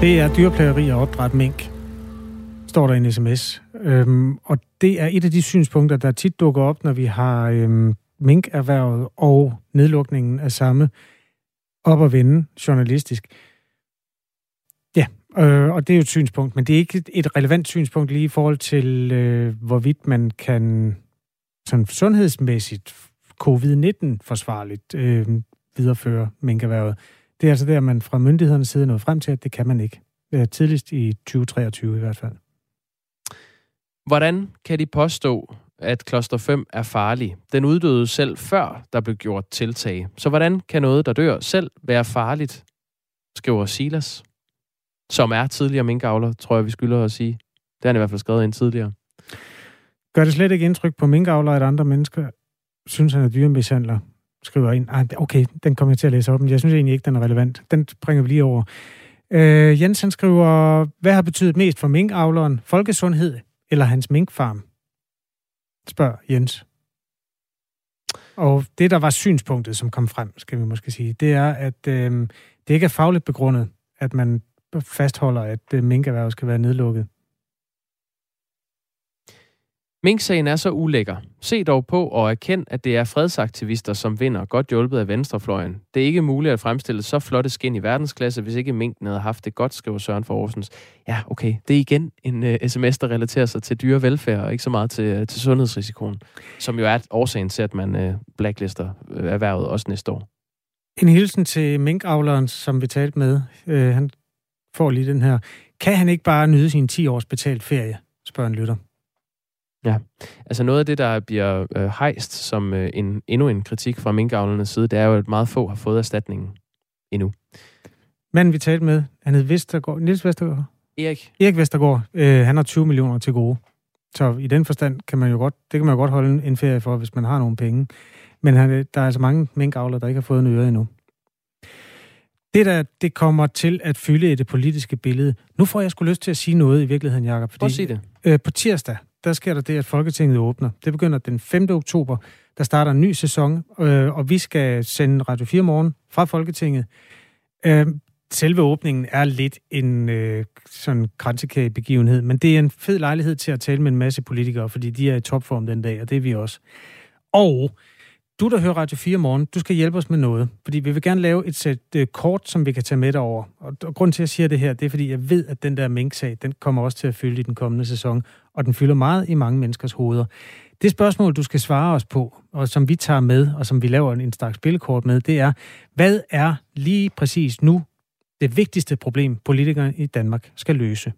Det er dyreplageri at opdrætte mink, står der i en sms. Og det er et af de synspunkter, der tit dukker op, når vi har minkerhvervet og nedlukningen af samme op at vende journalistisk. Ja, og det er jo et synspunkt, men det er ikke et relevant synspunkt lige i forhold til, hvorvidt man kan sådan sundhedsmæssigt covid-19-forsvarligt videreføre minkerhvervet. Det er altså der, man fra myndighedernes side nåede frem til, at det kan man ikke. Tidligst i 2023 i hvert fald. Hvordan kan de påstå, at kloster 5 er farlig? Den uddøde selv før, der blev gjort tiltag. Så hvordan kan noget, der dør selv, være farligt, skriver Silas, som er tidligere minkavler, tror jeg, vi skylder at sige. Det har han i hvert fald skrevet ind tidligere. Gør det slet ikke indtryk på minkavler, at andre mennesker synes, han er dyremishandler? Skriver ind. Okay, den kommer jeg til at læse op, men jeg synes egentlig ikke, den er relevant. Den bringer vi lige over. Jensen skriver, hvad har betydet mest for minkavleren? Folkesundhed eller hans minkfarm? Spørger Jens. Og det, der var synspunktet, som kom frem, skal vi måske sige, det er, at det ikke er fagligt begrundet, at man fastholder, at minkerhvervet skal være nedlukket. Mink-sagen er så ulækker. Se dog på og erkend, at det er fredsaktivister, som vinder, godt hjulpet af venstrefløjen. Det er ikke muligt at fremstille så flotte skin i verdensklasse, hvis ikke minken havde haft det godt, skriver Søren fra Horsens. Ja, okay. Det er igen en sms, der relaterer sig til dyrevelfærd, og ikke så meget til sundhedsrisikoen, som jo er årsagen til, at man blacklister erhvervet også næste år. En hilsen til minkavleren, som vi talte med. Han får lige den her. Kan han ikke bare nyde sin 10 års betalt ferie, spørger en lytter. Ja, altså noget af det, der bliver hejst som endnu en kritik fra minkavlernes side, det er jo, at meget få har fået erstatningen endnu. Manden, vi talte med, han hed Vestergaard. Niels Vestergaard? Erik Vestergaard. Han har 20 millioner til gode. Så i den forstand kan man jo godt, det kan man jo godt holde en ferie for, hvis man har nogle penge. Men der er altså mange minkavlere, der ikke har fået en øre endnu. Det kommer til at fylde i det politiske billede. Nu får jeg sgu lyst til at sige noget i virkeligheden, Jakob. Prøv at sige det. På tirsdag, der sker der det, at Folketinget åbner. Det begynder den 5. oktober. Der starter en ny sæson, og vi skal sende Radio 4 morgen fra Folketinget. Selve åbningen er lidt en sådan kransekagebegivenhed, men det er en fed lejlighed til at tale med en masse politikere, fordi de er i topform den dag, og det er vi også. Og du, der hører Radio 4 morgen, du skal hjælpe os med noget, fordi vi vil gerne lave et sæt kort, som vi kan tage med derover. Og grunden til, at jeg siger det her, det er, fordi jeg ved, at den der minksag, den kommer også til at fylde i den kommende sæson, og den fylder meget i mange menneskers hoveder. Det spørgsmål, du skal svare os på, og som vi tager med, og som vi laver en slags spillekort med, det er, hvad er lige præcis nu det vigtigste problem, politikerne i Danmark skal løse?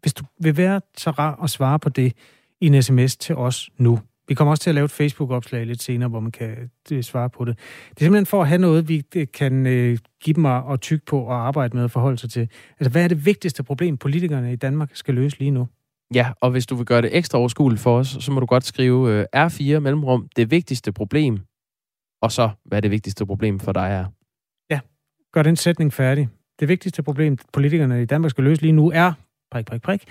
Hvis du vil være så rar at svare på det i en sms til os nu. Vi kommer også til at lave et Facebook-opslag lidt senere, hvor man kan svare på det. Det er simpelthen for at have noget, vi kan give dem og tygge på og arbejde med og forholde sig til. Altså, hvad er det vigtigste problem, politikerne i Danmark skal løse lige nu? Ja, og hvis du vil gøre det ekstra overskueligt for os, så må du godt skrive R4 mellemrum, det vigtigste problem, og så, hvad det vigtigste problem for dig er. Ja, gør den sætning færdig. Det vigtigste problem, politikerne i Danmark skal løse lige nu er... prik, prik, prik.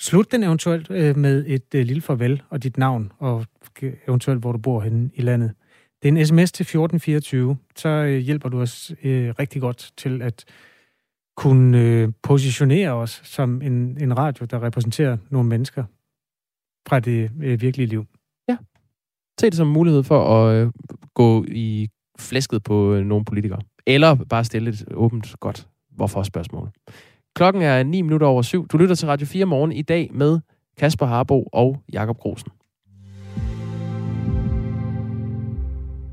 Slut den eventuelt med et lille farvel og dit navn, og eventuelt hvor du bor henne i landet. Det er en sms til 1424, så hjælper du os rigtig godt til at kunne positionere os som en radio, der repræsenterer nogle mennesker fra det virkelige liv. Ja, se det som en mulighed for at gå i flæsket på nogle politikere. Eller bare stille et åbent godt hvorfor spørgsmål. Klokken er 7:09. Du lytter til Radio 4 morgen i dag med Kasper Harbo og Jakob Grosen.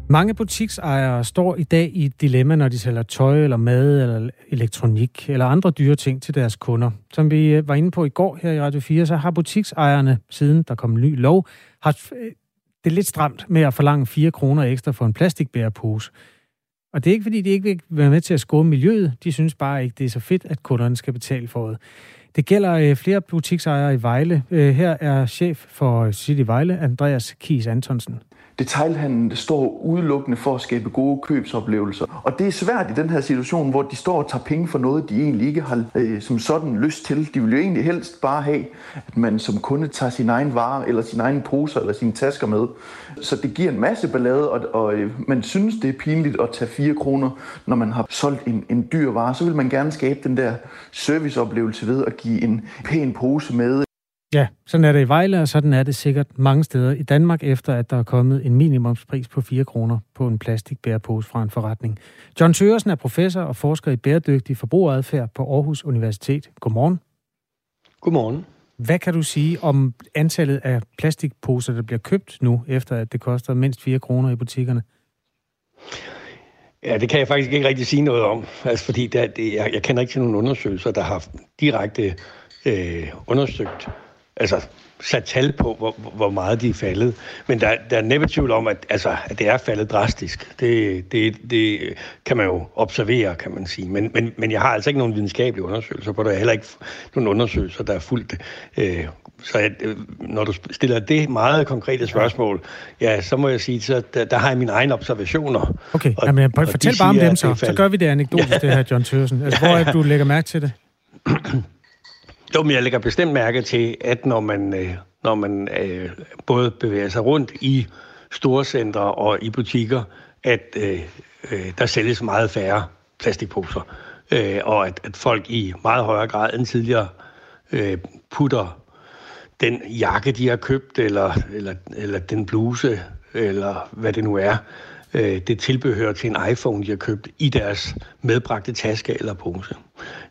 Mange butiksejere står i dag i et dilemma, når de sælger tøj eller mad eller elektronik eller andre dyre ting til deres kunder. Som vi var inde på i går her i Radio 4, så har butiksejerne, siden der kom en ny lov, haft det lidt stramt med at forlange 4 kroner ekstra for en plastikbærepose. Og det er ikke, fordi de ikke vil være med til at skåne miljøet. De synes bare ikke, det er så fedt, at kunderne skal betale for det. Det gælder flere butiksejere i Vejle. Her er chef for City Vejle, Andreas Kies Antonsen. Detailhandlen står udelukkende for at skabe gode købsoplevelser. Og det er svært i den her situation, hvor de står og tager penge for noget, de egentlig ikke har som sådan lyst til. De vil jo egentlig helst bare have, at man som kunde tager sin egen vare, eller sin egen poser, eller sine tasker med. Så det giver en masse ballade, og man synes, det er pinligt at tage 4 kroner, når man har solgt en dyr vare. Så vil man gerne skabe den der serviceoplevelse ved at give en pæn pose med. Ja, sådan er det i Vejle, og sådan er det sikkert mange steder i Danmark, efter at der er kommet en minimumspris på 4 kroner på en plastikbærepose fra en forretning. John Sørensen er professor og forsker i bæredygtig forbrugeradfærd på Aarhus Universitet. Godmorgen. Godmorgen. Hvad kan du sige om antallet af plastikposer, der bliver købt nu, efter at det koster mindst 4 kroner i butikkerne? Ja, det kan jeg faktisk ikke rigtig sige noget om, altså, fordi jeg kender ikke til nogen undersøgelser, der har direkte undersøgt, altså sat tal på, hvor meget de er faldet. Men der er næppe tvivl om, at det er faldet drastisk. Det kan man jo observere, kan man sige. Men jeg har altså ikke nogen videnskabelige undersøgelser, for der er heller ikke nogen undersøgelser, der er fuldt. Så når du stiller det meget konkrete spørgsmål, ja, så må jeg sige, at der har jeg mine egne observationer. Okay, jamen, fortæl bare om dem så. Så gør vi det anekdotisk, ja. Det her, John Sørensen. Altså, hvor er du lægger mærke til det? Jo, men jeg lægger bestemt mærke til, at når man både bevæger sig rundt i storcentre og i butikker, at der sælges meget færre plastikposer, og at folk i meget højere grad end tidligere putter den jakke, de har købt, eller den bluse, eller hvad det nu er, det tilbehør til en iPhone, de har købt, i deres medbragte taske eller pose.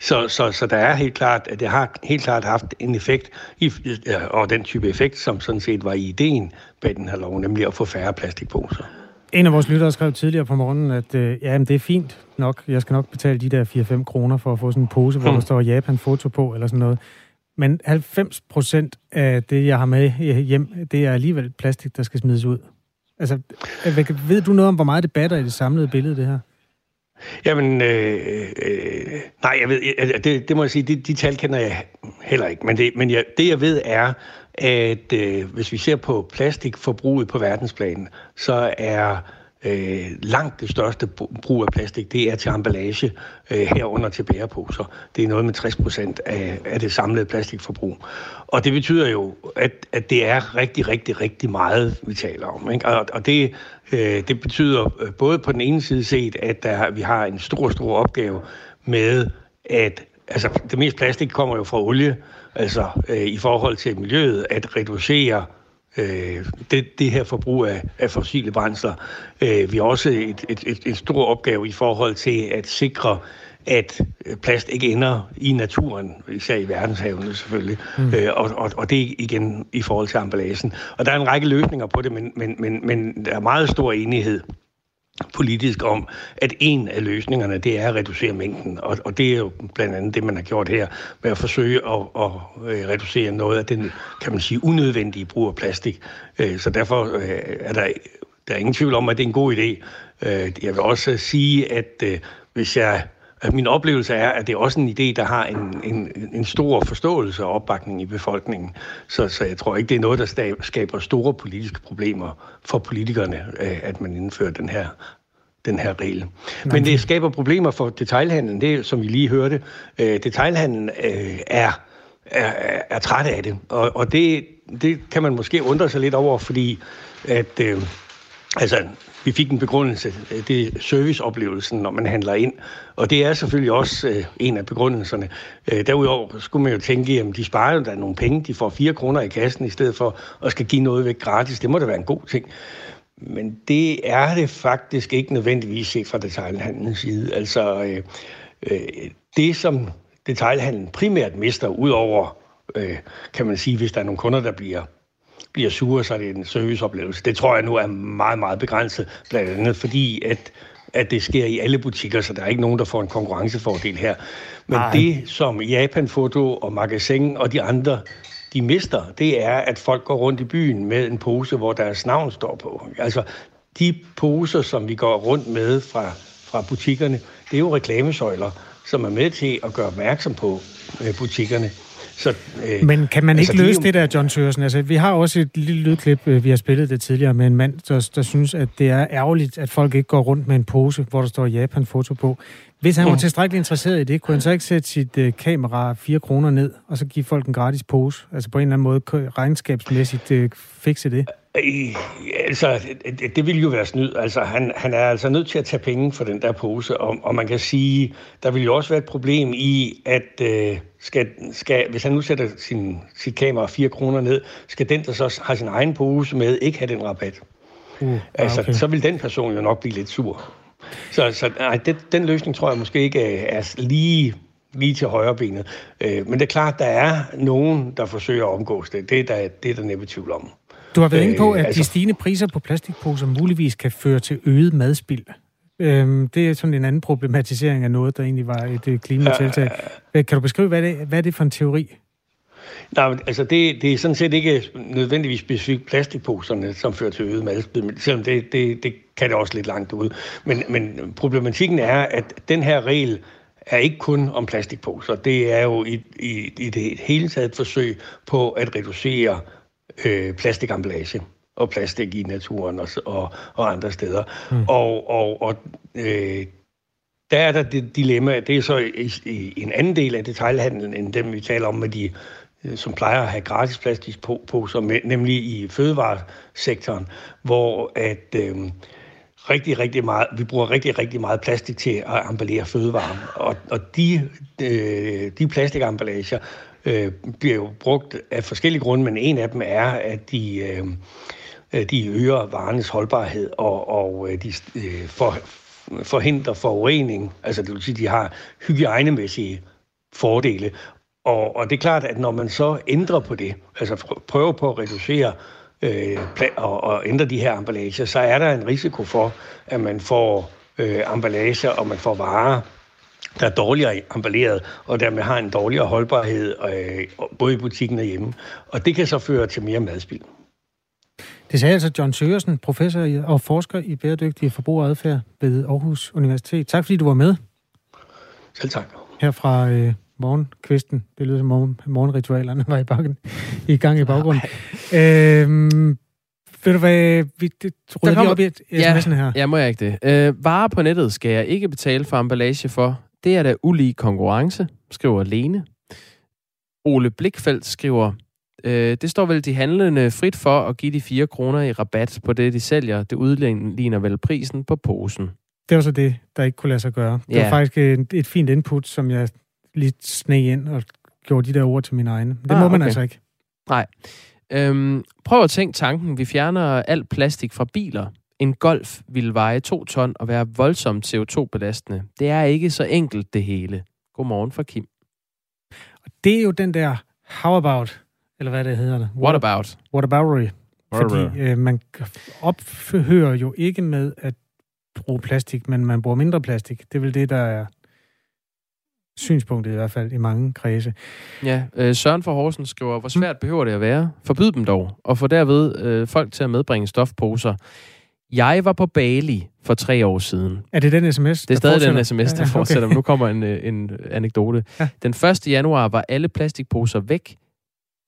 Så der er helt klart, at det har helt klart haft en effekt, og den type effekt, som sådan set var i ideen bag den her lov, nemlig at få færre plastikposer. En af vores lyttere skrev tidligere på morgenen, at jamen, det er fint nok, jeg skal nok betale de der 4-5 kroner for at få sådan en pose, hvor der står Japanfoto på eller sådan noget. Men 90% af det, jeg har med hjem, det er alligevel plastik, der skal smides ud. Altså, ved du noget om, hvor meget det batter i det samlede billede, det her? Jamen, nej, jeg ved, det må jeg sige, de tal kender jeg heller ikke. Men det, jeg ved, er, at hvis vi ser på plastikforbruget på verdensplanen, så er langt det største brug af plastik, det er til emballage, herunder til bæreposer. Det er noget med 60% af det samlede plastikforbrug. Og det betyder jo, at det er rigtig, rigtig, rigtig meget, vi taler om, ikke? Og det betyder både på den ene side set, at vi har en stor, stor opgave med, at altså, det meste plastik kommer jo fra olie, altså i forhold til miljøet, at reducere det her forbrug af fossile brændsler. Vi har også en stor opgave i forhold til at sikre, at plast ikke ender i naturen, især i verdenshavene selvfølgelig, og det igen i forhold til emballagen. Og der er en række løsninger på det, men der er meget stor enighed politisk om, at en af løsningerne, det er at reducere mængden. Og det er jo blandt andet det, man har gjort her, med at forsøge at reducere noget af den, kan man sige, unødvendige brug af plastik. Så derfor er der er ingen tvivl om, at det er en god idé. Jeg vil også sige, at min oplevelse er, at det er også en idé, der har en stor forståelse og opbakning i befolkningen. Så jeg tror ikke, det er noget, der skaber store politiske problemer for politikerne, at man indfører den her regel. Men det skaber problemer for detailhandlen, det som vi lige hørte. Detailhandlen er træt af det, og det kan man måske undre sig lidt over, fordi at vi fik en begrundelse, det er serviceoplevelsen, når man handler ind. Og det er selvfølgelig også en af begrundelserne. Derudover skulle man jo tænke, at de sparer jo der nogle penge, de får 4 kroner i kassen, i stedet for at skal give noget væk gratis. Det må da være en god ting. Men det er det faktisk ikke nødvendigvis set fra detailhandelens side. Altså, det som detailhandelen primært mister, udover, kan man sige, hvis der er nogle kunder, der bliver sure, så er det en serviceoplevelse. Det tror jeg nu er meget, meget begrænset, blandt andet fordi, at det sker i alle butikker, så der er ikke nogen, der får en konkurrencefordel her. Men det, som Japanfoto og Magasin og de andre, de mister, det er, at folk går rundt i byen med en pose, hvor deres navn står på. Altså, de poser, som vi går rundt med fra butikkerne, det er jo reklamesøjler, som er med til at gøre opmærksom på butikkerne. Så, men kan man altså ikke løse det der, John Sørensen? Altså, vi har også et lille lydklip, vi har spillet det tidligere, med en mand, der synes, at det er ærgerligt, at folk ikke går rundt med en pose, hvor der står Japanfoto på. Hvis han var tilstrækkeligt interesseret i det, kunne han så ikke sætte sit kamera 4 kroner ned, og så give folk en gratis pose? Altså på en eller anden måde regnskabsmæssigt fikse det? Altså, det ville jo være snyd. Altså, han er altså nødt til at tage penge for den der pose, og man kan sige, der vil jo også være et problem i, at hvis han nu sætter sit kamera 4 kroner ned, skal den, der så har sin egen pose med, ikke have den rabat. Altså, okay. Så vil den person jo nok blive lidt sur. Så nej, den løsning tror jeg måske ikke er lige til højre benet. Men det er klart, der er nogen, der forsøger at omgås det. Det er der næppe tvivl om. Du har været inde på, at de stigende priser på plastikposer muligvis kan føre til øget madspild. Det er sådan en anden problematisering af noget, der egentlig var et klimatiltag. Kan du beskrive, hvad det er for en teori? Nej, altså det er sådan set ikke nødvendigvis specifikt plastikposerne, som fører til øget madspild, selvom det kan det også lidt langt ud. Men problematikken er, at den her regel er ikke kun om plastikposer. Det er jo i det hele taget et forsøg på at reducere plastikemballage og plastik i naturen og andre steder. Og der er der det dilemma, det er så i en anden del af detailhandlen end dem, vi taler om med de som plejer at have gratis plastikposer, nemlig i fødevaresektoren, hvor at vi bruger rigtig, rigtig meget plastik til at emballere fødevarer. Og de plastikemballager bliver jo brugt af forskellige grunde, men en af dem er, at de øger varernes holdbarhed, og de forhindrer forurening. Altså det vil sige, de har hygiejnemæssige fordele. Og det er klart, at når man så ændrer på det, altså prøver på at reducere og ændre de her emballager, så er der en risiko for, at man får emballager, og man får varer, der er dårligere emballeret, og dermed har en dårligere holdbarhed, både i butikken og hjemme. Og det kan så føre til mere madspild. Det sagde altså John Sørensen, professor og forsker i bæredygtig forbrugeradfærd ved Aarhus Universitet. Tak fordi du var med. Selv tak. Her fra morgenkvisten. Det lyder som om morgenritualerne var i gang i baggrunden. Ved du hvad, rydder vi op i sms'en her? Ja, må jeg ikke det. Varer på nettet skal jeg ikke betale for emballage for. Det er da ulige konkurrence, skriver Lene. Ole Blikfeldt skriver, det står vel de handlende frit for at give de 4 kroner i rabat på det, de sælger. Det udligner vel prisen på posen. Det var så det, der ikke kunne lade sig gøre. Det var faktisk et fint input, som jeg lidt sneg ind og gjorde de der ord til mine egne. Det må man altså ikke. Nej. Prøv at tænke tanken. Vi fjerner alt plastik fra biler. En Golf ville veje 2 ton og være voldsomt CO2-belastende. Det er ikke så enkelt, det hele. Godmorgen fra Kim. Og det er jo den der how about, eller hvad det hedder det? Whataboutery. Fordi man ophører jo ikke med at bruge plastik, men man bruger mindre plastik. Det er vel det, der er synspunktet i hvert fald i mange kredse. Ja, Søren fra Horsens skriver, hvor svært behøver det at være? Forbyd dem dog, og få derved folk til at medbringe stofposer. Jeg var på Bali for 3 år siden. Er det den sms, der fortsætter? Det er stadig den sms, der fortsætter, men nu kommer en anekdote. Ja. Den 1. januar var alle plastikposer væk.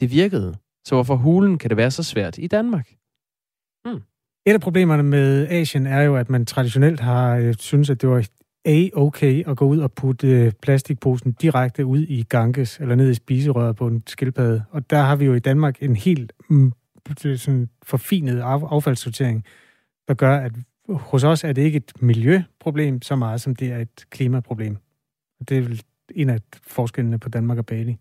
Det virkede. Så hvorfor hulen kan det være så svært i Danmark? Et af problemerne med Asien er jo, at man traditionelt har synes, at det var okay at gå ud og putte plastikposen direkte ud i Ganges, eller ned i spiserøret på en skildpadde. Og der har vi jo i Danmark en helt sådan forfinet affaldssortering, der gør, at hos os er det ikke et miljøproblem så meget, som det er et klimaproblem. Og det er vel en af forskellene på Danmark og Bali.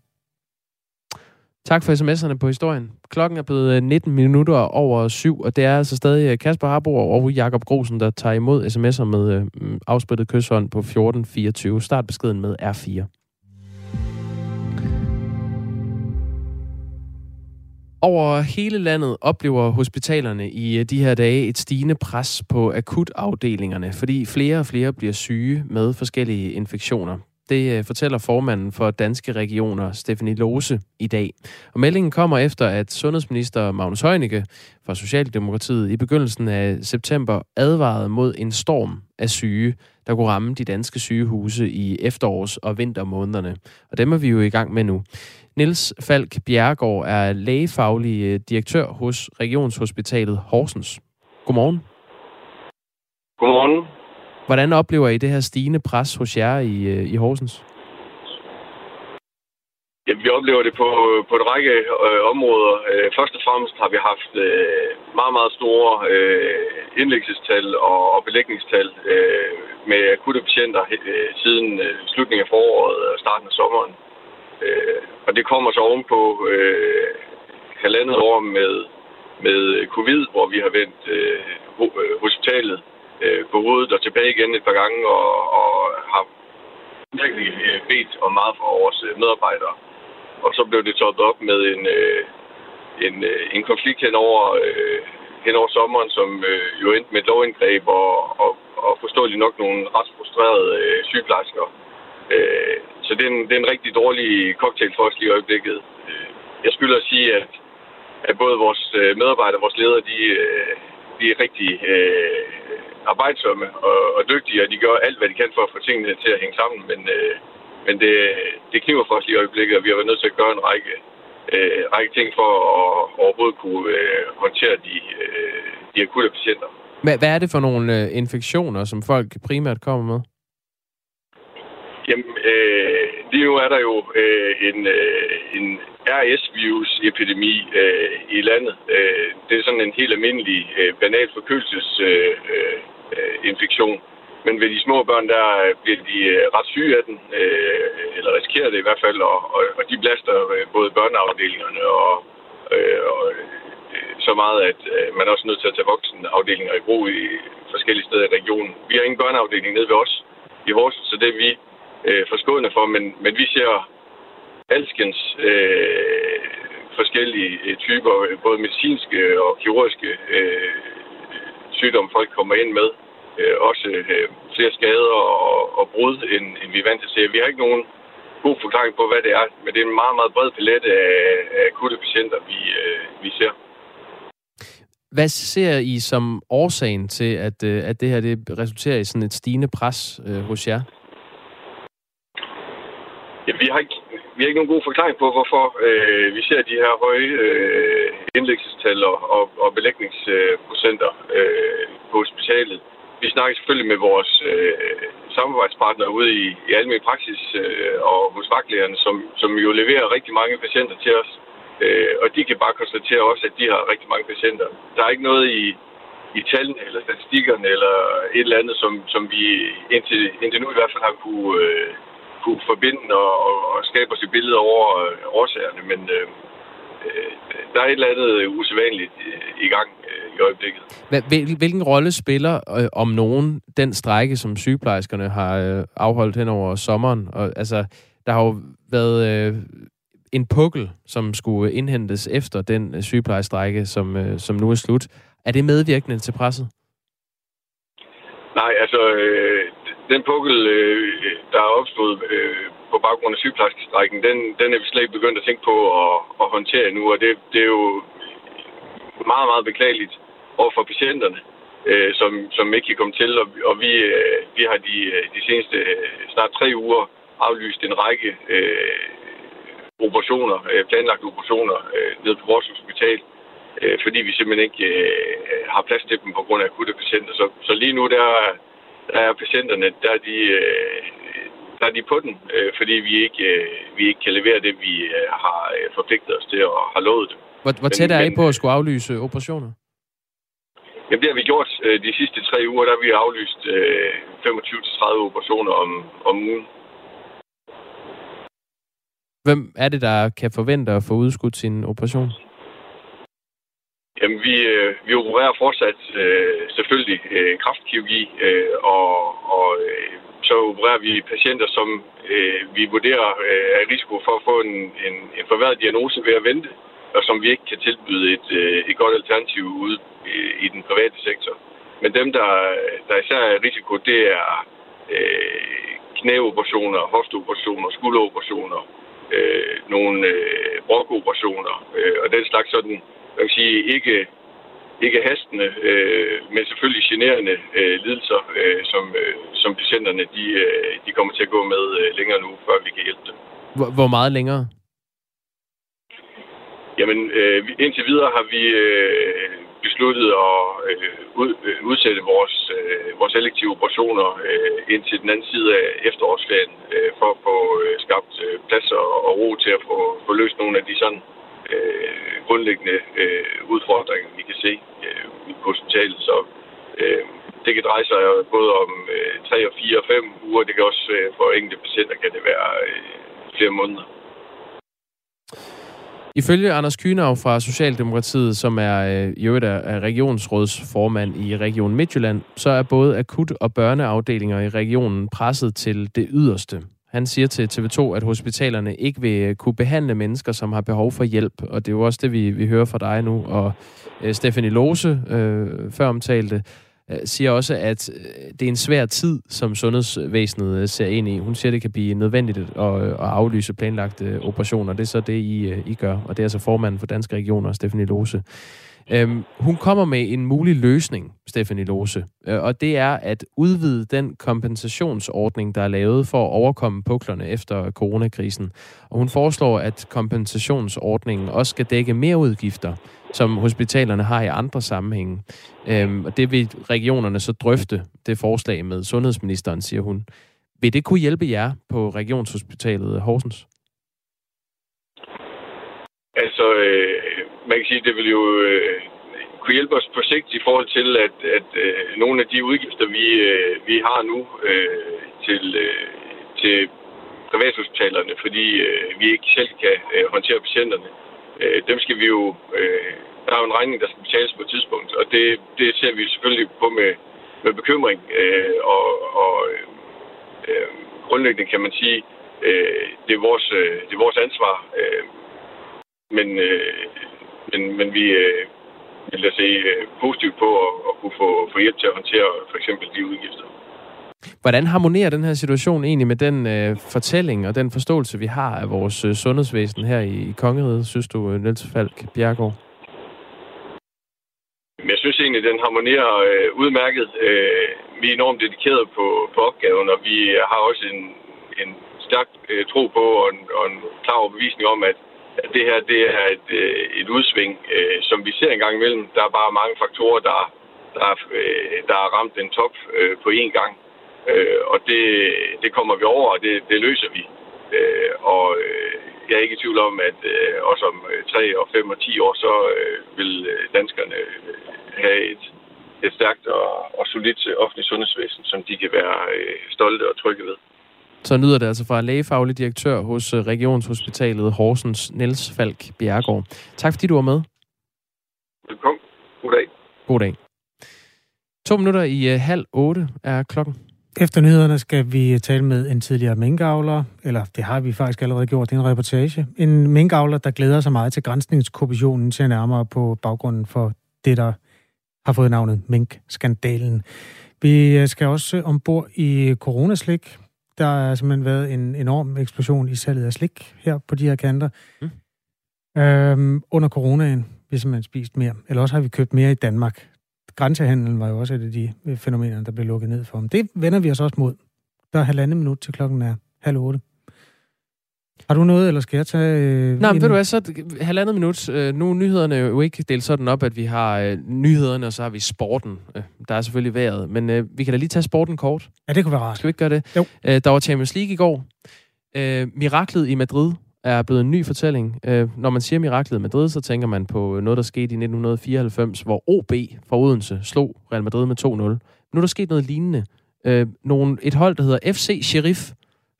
Tak for sms'erne på historien. Klokken er blevet 19 minutter over 7, og det er altså stadig Kasper Harbo og Jakob Grosen, der tager imod sms'er med afsprittet kysshånd på 1424. Start beskeden med R4. Over hele landet oplever hospitalerne i de her dage et stigende pres på akutafdelingerne, fordi flere og flere bliver syge med forskellige infektioner. Det fortæller formanden for Danske Regioner, Stephanie Lose, i dag. Og meldingen kommer efter, at sundhedsminister Magnus Heunicke fra Socialdemokratiet i begyndelsen af september advarede mod en storm af syge, der kunne ramme de danske sygehuse i efterårs- og vintermånederne. Og dem er vi jo i gang med nu. Niels Falk Bjerregård er lægefaglig direktør hos Regionshospitalet Horsens. Godmorgen. Godmorgen. Hvordan oplever I det her stigende pres hos jer i Horsens? Jamen, vi oplever det på en række områder. Først og fremmest har vi haft meget, meget store indlæggelsestal og belægningstal med akutte patienter siden slutningen af foråret og starten af sommeren. Og det kommer så ovenpå halvandet år med covid, hvor vi har vendt hospitalet på hovedet og tilbage igen et par gange og har virkelig bedt om meget for vores medarbejdere. Og så blev det toppet op med en konflikt hen over sommeren, som jo endte med et lovindgreb og forståeligt nok nogle ret frustrerede sygeplejersker. Så det er en rigtig dårlig cocktail for os lige i øjeblikket. Jeg skylder at sige, at både vores medarbejdere og vores ledere, de er rigtig arbejdsomme og dygtige, og de gør alt, hvad de kan for at få tingene til at hænge sammen. Men det kniver for os lige i øjeblikket, og vi har været nødt til at gøre en række ting for at overhovedet kunne håndtere de akutte patienter. Hvad er det for nogle infektioner, som folk primært kommer med? Jamen, lige nu er der jo en RS-virus-epidemi i landet. Det er sådan en helt almindelig, banal forkølelsesinfektion. Men ved de små børn, der bliver de ret syge af den, eller risikerer det i hvert fald, og de blaster både børneafdelingerne og så meget, at man er også nødt til at tage voksenafdelinger i brug i forskellige steder i regionen. Vi har ingen børneafdeling nede ved os i Horsens, så det er vi forskående for, men vi ser alskens forskellige typer, både medicinske og kirurgiske sygdomme, folk kommer ind med. Også flere skader og brud, end vi er vant til at se. Vi har ikke nogen god forklaring på, hvad det er, men det er en meget, meget bred palet af akutte patienter, vi ser. Hvad ser I som årsagen til, at det her det resulterer i sådan et stigende pres hos jer? Ja, vi har ikke nogen god forklaring på, hvorfor vi ser de her høje indlæggelsestal og belægningsprocenter på hospitalet. Vi snakker selvfølgelig med vores samarbejdspartnere ude i almen praksis og hos vagtlægerne, som jo leverer rigtig mange patienter til os. Og de kan bare konstatere også, at de har rigtig mange patienter. Der er ikke noget i tallene eller statistikkerne eller et eller andet, som vi indtil nu i hvert fald har kunne forbinde og skabe os et billede over årsagerne, men der er et eller andet usædvanligt i gang i øjeblikket. Hvilken rolle spiller, om nogen, den strejke, som sygeplejerskerne har afholdt hen over sommeren? Og, altså, der har jo været en pukkel, som skulle indhentes efter den sygeplejersstrejke, som nu er slut. Er det medvirkende til presset? Nej, altså... Den pukkel, der er opstået på baggrund af sygeplejerskestrejken, den er vi slet ikke begyndt at tænke på at håndtere endnu, og det er jo meget, meget beklageligt overfor patienterne, som ikke kan komme til. Og vi har de seneste snart 3 uger aflyst en række operationer, planlagte operationer nede på vores hospital, fordi vi simpelthen ikke har plads til dem på grund af akutte patienter. Så lige nu, der er patienterne, der er de på den, fordi vi ikke kan levere det, vi har forpligtet os til og har lovet dem. Hvor tæt er I på at skulle aflyse operationer? Jamen, det har vi gjort de sidste 3 uger, der har vi aflyst 25-30 operationer om ugen. Hvem er det, der kan forvente at få udskudt sin operation? Jamen, vi opererer fortsat selvfølgelig kræftkirurgi, og så opererer vi patienter, som vi vurderer er i risiko for at få en forværret diagnose ved at vente, og som vi ikke kan tilbyde et godt alternativ ude i den private sektor. Men dem, der især er i risiko, det er knæoperationer, hofteoperationer, skulderoperationer, nogle brokoperationer, og den slags sådan, jeg vil sige, ikke hastende, men selvfølgelig generende lidelser, som patienterne de kommer til at gå med længere nu, før vi kan hjælpe dem. Hvor meget længere? Jamen, indtil videre har vi besluttet at udsætte vores elektive operationer indtil den anden side af efterårsferien, for at få skabt plads og ro til at få løst nogle af de sådan grundlæggende udfordringer, vi kan se i hospitalet. Så det kan dreje sig både om 3 og 4 og 5 uger. Det kan også for enkelte patienter kan det være flere måneder. Ifølge Anders Kühnau fra Socialdemokratiet, som er i øvrigt er regionsrådsformand i Region Midtjylland, så er både akut- og børneafdelinger i regionen presset til det yderste. Han siger til TV2, at hospitalerne ikke vil kunne behandle mennesker, som har behov for hjælp. Og det er jo også det, vi hører fra dig nu. Og Stephanie Lose, før omtalte, siger også, at det er en svær tid, som sundhedsvæsenet ser ind i. Hun siger, at det kan blive nødvendigt at aflyse planlagte operationer. Det er så det, I gør. Og det er altså formanden for Danske Regioner, Stephanie Lose. Hun kommer med en mulig løsning, Stephanie Lose, og det er at udvide den kompensationsordning, der er lavet for at overkomme puklerne efter coronakrisen. Og hun foreslår, at kompensationsordningen også skal dække mere udgifter, som hospitalerne har i andre sammenhænge. Og det vil regionerne så drøfte, det forslag med sundhedsministeren, siger hun. Vil det kunne hjælpe jer på Regionshospitalet Horsens? Altså, man kan sige, at det vil jo kunne hjælpe os på sigt i forhold til, at nogle af de udgifter, vi har nu til privathospitalerne, fordi vi ikke selv kan håndtere patienterne, dem skal vi jo... Der er jo en regning, der skal betales på et tidspunkt, og det ser vi selvfølgelig på med bekymring. Og grundlæggende kan man sige, det er vores ansvar... Men vi vil da se positivt på at kunne få hjælp til at håndtere for eksempel de udgifter. Hvordan harmonerer den her situation egentlig med den fortælling og den forståelse, vi har af vores sundhedsvæsen her i kongeriget, synes du, Niels Falk Bjerregård? Jeg synes egentlig, den harmonerer udmærket. Vi er enormt dedikerede på opgaven, og vi har også en stærk tro på og en klar overbevisning om, at det her det er et udsving, som vi ser en gang imellem. Der er bare mange faktorer, der har ramt en top på én gang. Og det kommer vi over, og det løser vi. Og jeg er ikke i tvivl om, at også om 3 og 5 og 10 år, så vil danskerne have et stærkt og solidt offentligt sundhedsvæsen, som de kan være stolte og trygge ved. Så nyder det altså fra lægefaglig direktør hos Regionshospitalet Horsens, Niels Falk Bjerregård. Tak fordi du var med. Velkommen. God dag. God dag. 2 minutter i 7:30 er klokken. Efter nyhederne skal vi tale med en tidligere minkavler, eller det har vi faktisk allerede gjort, det er en reportage. En minkavler, der glæder sig meget til granskningskommissionen til nærmere på baggrunden for det, der har fået navnet minkskandalen. Vi skal også ombord i coronaslik. Der har simpelthen været en enorm eksplosion i salget af slik her på de her kanter. Under coronaen vi simpelthen spist mere. Eller også har vi købt mere i Danmark. Grænsehandlen var jo også et af de fænomener, der blev lukket ned for dem. Det vender vi os også mod. Der er 1,5 minut til klokken er 7:30. Har du noget, eller skal jeg tage... Nej, men ved du hvad, så 1,5 minut. Nu er nyhederne jo ikke delt sådan op, at vi har nyhederne, og så har vi sporten. Der er selvfølgelig vejret, men vi kan da lige tage sporten kort. Ja, det kunne være rart. Skal vi ikke gøre det? Jo. Der var Champions League i går. Miraklet i Madrid er blevet en ny fortælling. Når man siger miraklet i Madrid, så tænker man på noget, der skete i 1994, hvor OB fra Odense slog Real Madrid med 2-0. Nu er der sket noget lignende. Et hold, der hedder FC Sheriff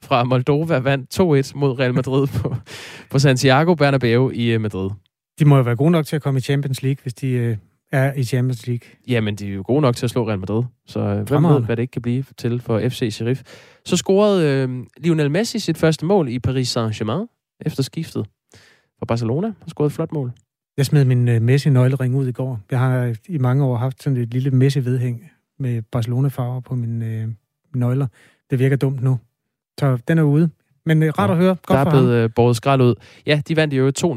fra Moldova vandt 2-1 mod Real Madrid på Santiago Bernabeu i Madrid. De må jo være gode nok til at komme i Champions League, hvis de er i Champions League. Jamen, de er jo gode nok til at slå Real Madrid. Så hvem ved, hvad det ikke kan blive til for FC Sheriff. Så scorede Lionel Messi sit første mål i Paris Saint-Germain efter skiftet fra Barcelona. Han scorede et flot mål. Jeg smed min Messi-nøglering ud i går. Jeg har i mange år haft sådan et lille Messi-vedhæng med Barcelona-farver på mine nøgler. Det virker dumt nu. Så den er ude. Men ret at høre. Godt der er blevet båret skrald ud. Ja, de vandt i øvrigt 2-0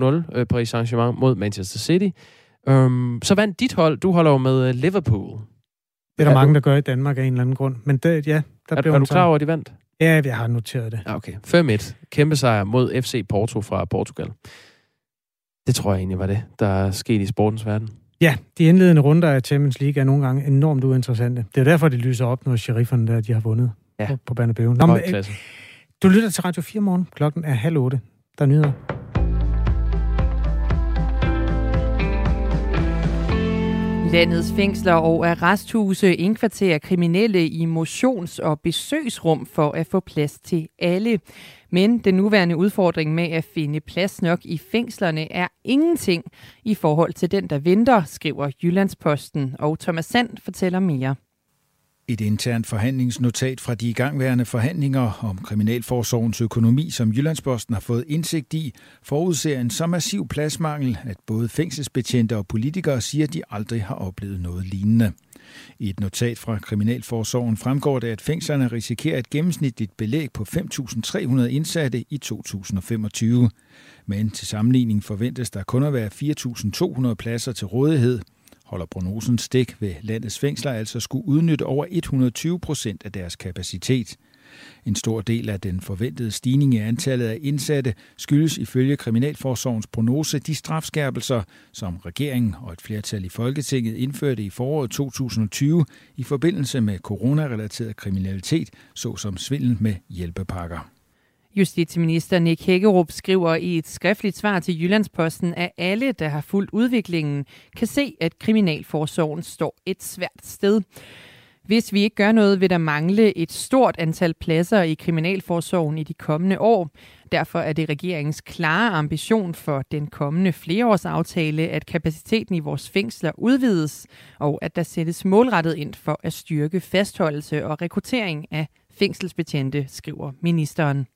Paris Saint-Germain mod Manchester City. Så vandt dit hold. Du holder jo med Liverpool. Det er der mange, der gør i Danmark af en eller anden grund. Men det, ja, der er du klar over, at de vandt? Ja, jeg har noteret det. Okay. 5-1. Kæmpe sejr mod FC Porto fra Portugal. Det tror jeg egentlig var det, der skete i sportens verden. Ja, de indledende runder af Champions League er nogle gange enormt uinteressante. Det er jo derfor, det lyser op, når sherifferne der, de har vundet på Banderbøven. Nå, men, du lytter til Radio 4 morgen. Klokken er 7:30. Der er nyheder. Landets fængsler og arresthuse indkvarterer kriminelle i motions- og besøgsrum for at få plads til alle. Men den nuværende udfordring med at finde plads nok i fængslerne er ingenting i forhold til den, der venter, skriver Jyllands-Posten. Og Thomas Sand fortæller mere. Et internt forhandlingsnotat fra de igangværende forhandlinger om Kriminalforsorgens økonomi, som Jyllands-Posten har fået indsigt i, forudser en så massiv pladsmangel, at både fængselsbetjente og politikere siger, at de aldrig har oplevet noget lignende. I et notat fra Kriminalforsorgen fremgår det, at fængslerne risikerer et gennemsnitligt belæg på 5.300 indsatte i 2025. Men til sammenligning forventes der kun at være 4.200 pladser til rådighed. Holder prognosen stik, vil landets fængsler altså skulle udnytte over 120% af deres kapacitet. En stor del af den forventede stigning i antallet af indsatte skyldes ifølge Kriminalforsorgens prognose de strafskærpelser, som regeringen og et flertal i Folketinget indførte i foråret 2020 i forbindelse med coronarelateret kriminalitet, såsom svindel med hjælpepakker. Justitsminister Nick Hækkerup skriver i et skriftligt svar til Jyllands-Posten, at alle, der har fulgt udviklingen, kan se, at Kriminalforsorgen står et svært sted. Hvis vi ikke gør noget, vil der mangle et stort antal pladser i Kriminalforsorgen i de kommende år. Derfor er det regeringens klare ambition for den kommende flereårsaftale, at kapaciteten i vores fængsler udvides, og at der sættes målrettet ind for at styrke fastholdelse og rekruttering af fængselsbetjente, skriver ministeren.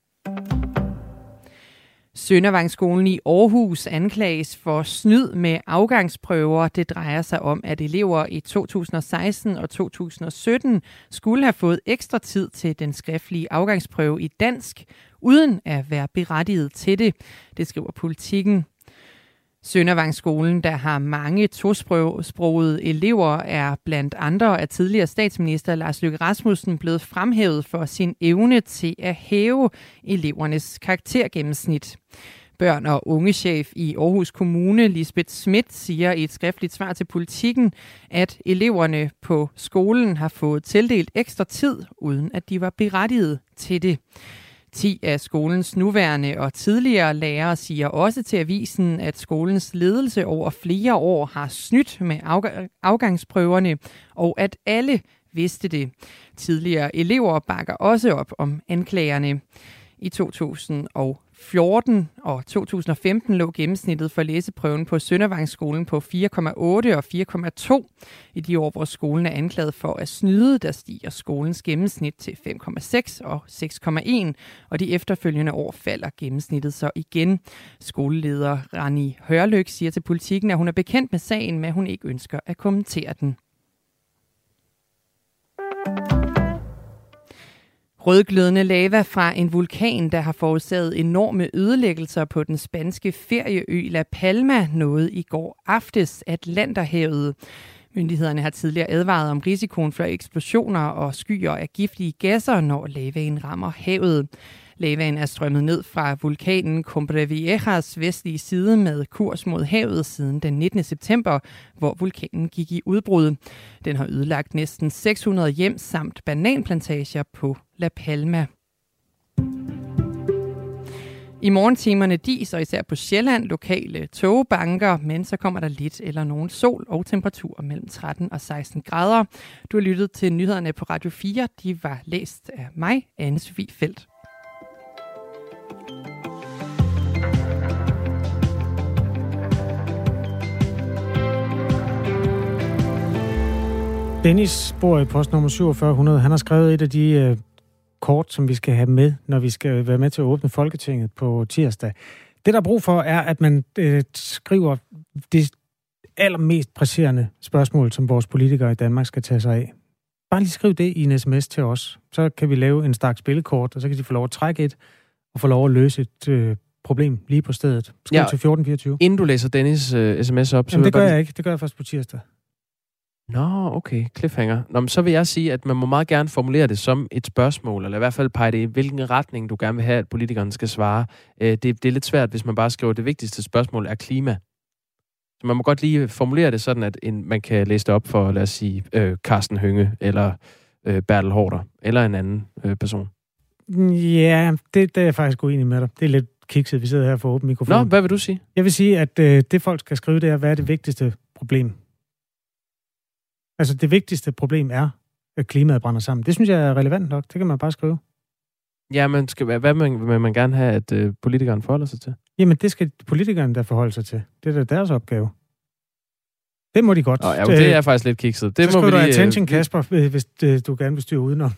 Søndervangsskolen i Aarhus anklages for snyd med afgangsprøver. Det drejer sig om, at elever i 2016 og 2017 skulle have fået ekstra tid til den skriftlige afgangsprøve i dansk, uden at være berettiget til det. Det skriver Politiken. Søndervangsskolen, der har mange tosprogede elever, er blandt andre af tidligere statsminister Lars Løkke Rasmussen blevet fremhævet for sin evne til at hæve elevernes karaktergennemsnit. Børn- og ungechef i Aarhus Kommune, Lisbeth Schmidt, siger i et skriftligt svar til Politiken, at eleverne på skolen har fået tildelt ekstra tid, uden at de var berettiget til det. 10 af skolens nuværende og tidligere lærere siger også til avisen, at skolens ledelse over flere år har snydt med afgangsprøverne, og at alle vidste det. Tidligere elever bakker også op om anklagerne. I 2014 og 2015 lå gennemsnittet for læseprøven på Søndervangsskolen på 4,8 og 4,2. I de år, hvor skolen er anklaget for at snyde, der stiger skolens gennemsnit til 5,6 og 6,1, og de efterfølgende år falder gennemsnittet så igen. Skoleleder Rani Hørløk siger til Politiken, at hun er bekendt med sagen, men hun ikke ønsker at kommentere den. Rødglødende lava fra en vulkan, der har forårsaget enorme ødelæggelser på den spanske ferieø La Palma, nåede i går aftes Atlanterhavet. Myndighederne har tidligere advaret om risikoen for eksplosioner og skyer af giftige gasser, når lavaen rammer havet. Lavaen er strømmet ned fra vulkanen Cumbrevillas vestlige side med kurs mod havet siden den 19. september, hvor vulkanen gik i udbrud. Den har ødelagt næsten 600 hjem samt bananplantager på La Palma. I morgentimerne dis og især på Sjælland lokale tågebanker, men så kommer der lidt eller nogen sol og temperaturer mellem 13 og 16 grader. Du har lyttet til nyhederne på Radio 4. De var læst af mig, Anne-Sophie Felt. Dennis bor i postnummer 4700. Han har skrevet et af de kort, som vi skal have med, når vi skal være med til at åbne Folketinget på tirsdag. Det, der er brug for, er, at man skriver det allermest presserende spørgsmål, som vores politikere i Danmark skal tage sig af. Bare lige skriv det i en sms til os. Så kan vi lave en stak spillekort, og så kan de få lov at trække et, og få lov at løse et problem lige på stedet. Skriv til 1424. Inden du læser Dennis sms op... Jamen, det gør jeg ikke. Det gør jeg først på tirsdag. Nå, okay. Cliffhanger. Nå, men så vil jeg sige, at man må meget gerne formulere det som et spørgsmål, eller i hvert fald pege det i, hvilken retning du gerne vil have, at politikeren skal svare. Det er lidt svært, hvis man bare skriver, det vigtigste spørgsmål er klima. Så man må godt lige formulere det sådan, at man kan læse det op for, lad os sige, Carsten Hønge, eller Bertel Haarder, eller en anden person. Ja, det er jeg faktisk uenig med dig. Det er lidt kikset, vi sidder her for åben mikrofon. Nå, hvad vil du sige? Jeg vil sige, at det folk skal skrive, det er, hvad er det vigtigste problem? Altså, det vigtigste problem er, at klimaet brænder sammen. Det synes jeg er relevant nok. Det kan man bare skrive. Ja, men hvad vil man gerne have, at politikeren forholder sig til? Jamen, det skal politikeren der forholde sig til. Det er deres opgave. Det må de godt. Ja, det er faktisk lidt kikset. Det så må vi lige... attention, Kasper, hvis du gerne vil styre udenom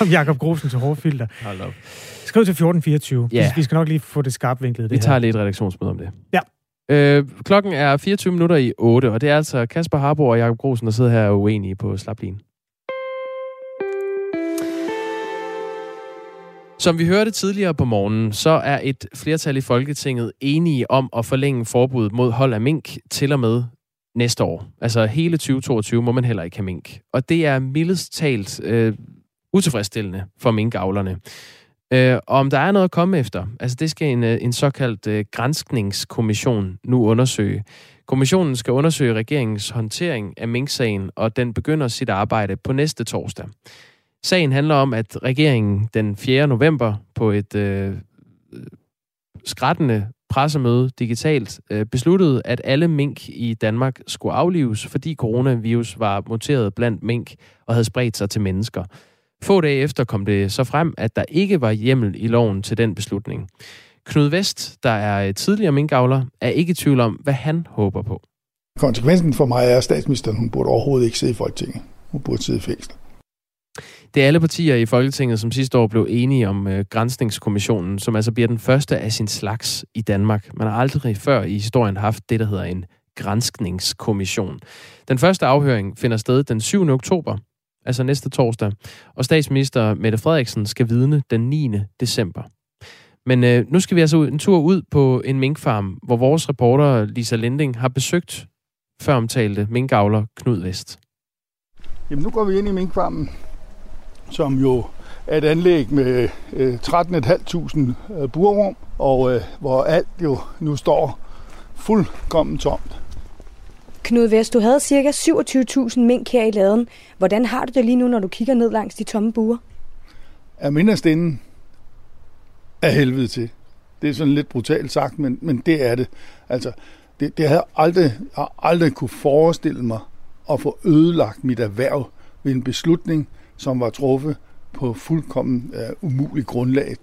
om Jakob Grosen til hårfilter. Hold op. Skriv til 1424. Yeah. Vi skal nok lige få det skarpvinklet. Vi tager lidt redaktionsmøde om det. Ja. Klokken er 24 minutter i 8, og det er altså Kasper Harbo og Jakob Grosen, der sidder her og er uenige på slaplinen. Som vi hørte tidligere på morgenen, så er et flertal i Folketinget enige om at forlænge forbuddet mod hold af mink til og med næste år. Altså hele 2022 må man heller ikke have mink. Og det er mildest talt utilfredsstillende for minkavlerne. Og om der er noget at komme efter, altså det skal en såkaldt granskningskommission nu undersøge. Kommissionen skal undersøge regeringens håndtering af minksagen, og den begynder sit arbejde på næste torsdag. Sagen handler om, at regeringen den 4. november på et skrattende pressemøde digitalt besluttede, at alle mink i Danmark skulle aflives, fordi coronavirus var muteret blandt mink og havde spredt sig til mennesker. Få dage efter kom det så frem, at der ikke var hjemmel i loven til den beslutning. Knud Vest, der er tidligere minkavler, er ikke i tvivl om, hvad han håber på. Konsekvensen for mig er, at statsministeren hun burde overhovedet ikke sidde i Folketinget. Hun burde sidde i fængsel. Det er alle partier i Folketinget, som sidste år blev enige om granskningskommissionen, som altså bliver den første af sin slags i Danmark. Man har aldrig før i historien haft det, der hedder en granskningskommission. Den første afhøring finder sted den 7. oktober, altså næste torsdag, og statsminister Mette Frederiksen skal vidne den 9. december. Men nu skal vi altså en tur ud på en minkfarm, hvor vores reporter Lisa Lending har besøgt føromtalte minkavler Knud Vest. Jamen nu går vi ind i minkfarmen, som jo er et anlæg med 13.500 burrum, og hvor alt jo nu står fuldkommen tomt. Knud Vest, du havde ca. 27.000 mink her i laden. Hvordan har du det lige nu, når du kigger ned langs de tomme buer? Af mindst inden er helvede til. Det er sådan lidt brutalt sagt, men det er det. Altså, det jeg har aldrig kunne forestille mig at få ødelagt mit erhverv ved en beslutning, som var truffet på fuldkommen umulig grundlag.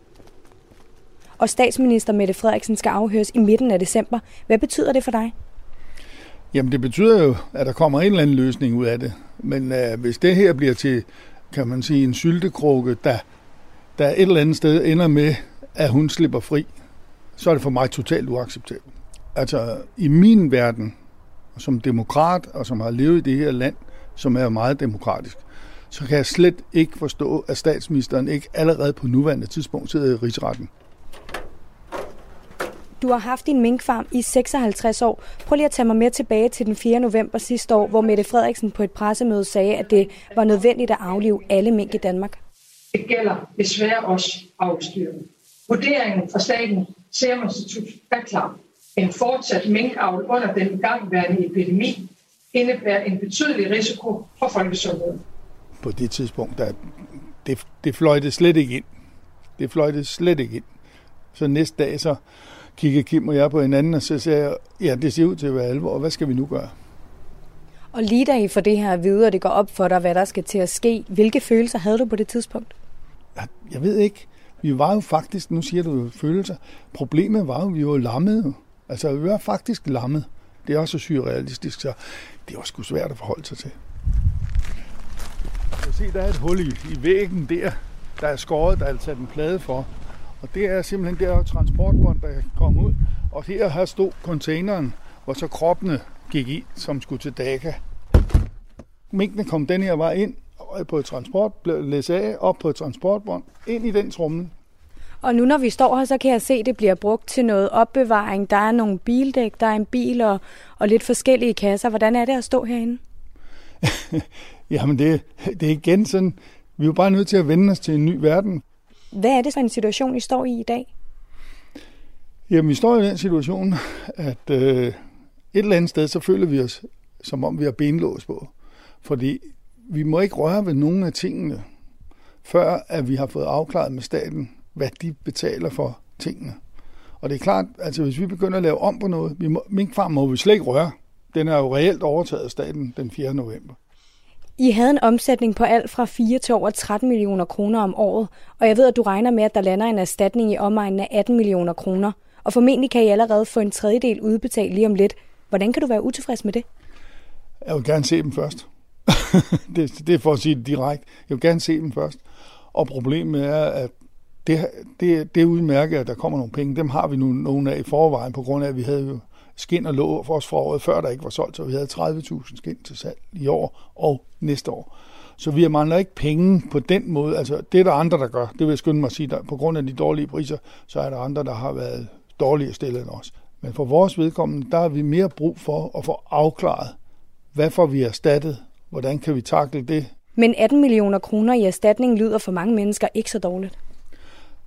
Og statsminister Mette Frederiksen skal afhøres i midten af december. Hvad betyder det for dig? Jamen det betyder jo, at der kommer en eller anden løsning ud af det. Men hvis det her bliver til, kan man sige, en syltekrukke, der et eller andet sted ender med, at hun slipper fri, så er det for mig totalt uacceptabelt. Altså i min verden, som demokrat og som har levet i det her land, som er meget demokratisk, så kan jeg slet ikke forstå, at statsministeren ikke allerede på nuværende tidspunkt sidder i rigsretten. Du har haft din minkfarm i 56 år. Prøv lige at tage mig med tilbage til den 4. november sidste år, hvor Mette Frederiksen på et pressemøde sagde, at det var nødvendigt at aflive alle mink i Danmark. Det gælder desværre også afstyret. Vurderingen fra Statens Serum Institut er klar. En fortsat minkavl under den igangværende epidemi indebærer en betydelig risiko for folkesundheden. På det tidspunkt, det fløjtede slet ikke ind. Så næste dag, så kiggede Kim og jeg på hinanden, og så sagde jeg, ja, det ser ud til at være alvor, og hvad skal vi nu gøre? Og lige da I får det her at vide, og det går op for dig, hvad der skal til at ske, hvilke følelser havde du på det tidspunkt? Jeg ved ikke. Vi var jo faktisk, nu siger du følelser, problemet var jo, vi var lammede. Altså, vi var faktisk lammede. Det er også surrealistisk, så det var sgu svært at forholde sig til. Jeg se, der er et hul i væggen der, der er skåret, der er sat en plade for. Og det er simpelthen der transportbånd, der kom ud. Og her stod containeren, hvor så kroppene gik i, som skulle til Dhaka. Minkene kom den her vej ind, på et transport, læs af, op på et transportbånd, ind i den trommel. Og nu når vi står her, så kan jeg se, at det bliver brugt til noget opbevaring. Der er nogle bildæk, der er en bil og lidt forskellige kasser. Hvordan er det at stå herinde? Jamen det er igen sådan, vi er jo bare nødt til at vende os til en ny verden. Hvad er det for en situation, I står i i dag? Jamen vi står i den situation, at et eller andet sted, så føler vi os, som om vi har benlås på. Fordi vi må ikke røre ved nogen af tingene, før at vi har fået afklaret med staten, hvad de betaler for tingene. Og det er klart, altså hvis vi begynder at lave om på noget, minkfarmen må vi slet ikke røre. Den er jo reelt overtaget af staten den 4. november. I havde en omsætning på alt fra 4 til over 13 millioner kroner om året, og jeg ved, at du regner med, at der lander en erstatning i omegnen af 18 millioner kroner, og formentlig kan I allerede få en tredjedel udbetalt lige om lidt. Hvordan kan du være utilfreds med det? Jeg vil gerne se dem først. Det er for at sige det direkte. Jeg vil gerne se dem først. Og problemet er, at det udmærker, at der kommer nogle penge. Dem har vi nu nogle af i forvejen, på grund af, at vi havde jo skind og låg for os fra året før, der ikke var solgt, så vi havde 30.000 skind til salg i år og næste år. Så vi mangler ikke penge på den måde. Altså, det er der andre, der gør. Det vil jeg skynde mig at sige. Der, på grund af de dårlige priser, så er der andre, der har været dårligere stillet end os. Men for vores vedkommende, der har vi mere brug for at få afklaret, hvad får vi erstattet? Hvordan kan vi takle det? Men 18 millioner kroner i erstatning lyder for mange mennesker ikke så dårligt.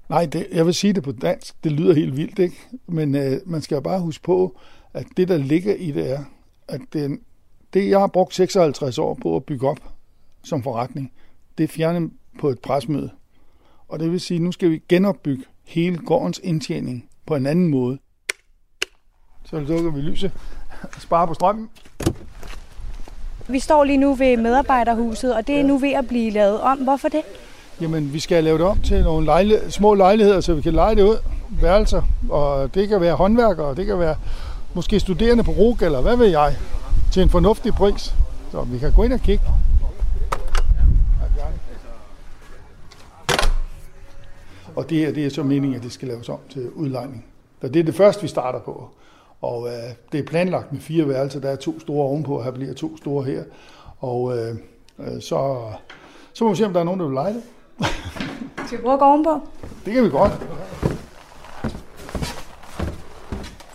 Nej, jeg vil sige det på dansk. Det lyder helt vildt, ikke? Men man skal bare huske på, at det, der ligger i det, er, at det jeg har brugt 56 år på at bygge op som forretning, det er fjernet på et presmøde. Og det vil sige, at nu skal vi genopbygge hele gårdens indtjening på en anden måde. Så lukker vi lyset og sparer på strømmen. Vi står lige nu ved medarbejderhuset, og det er nu ved at blive lavet om. Hvorfor det? Jamen, vi skal lave det om til nogle små lejligheder, så vi kan leje det ud. Værelser, og det kan være håndværkere, og det kan være måske studerende på RUC, eller hvad ved jeg, til en fornuftig pris. Så vi kan gå ind og kigge. Og det her, det er så meningen, at det skal laves om til udlejning. Så det er det første, vi starter på. Og det er planlagt med 4 værelser. Der er 2 store ovenpå, og her bliver 2 store her. Og så må vi se, om der er nogen, der vil lege det. Skal vi bruge ovenpå? Det kan vi godt.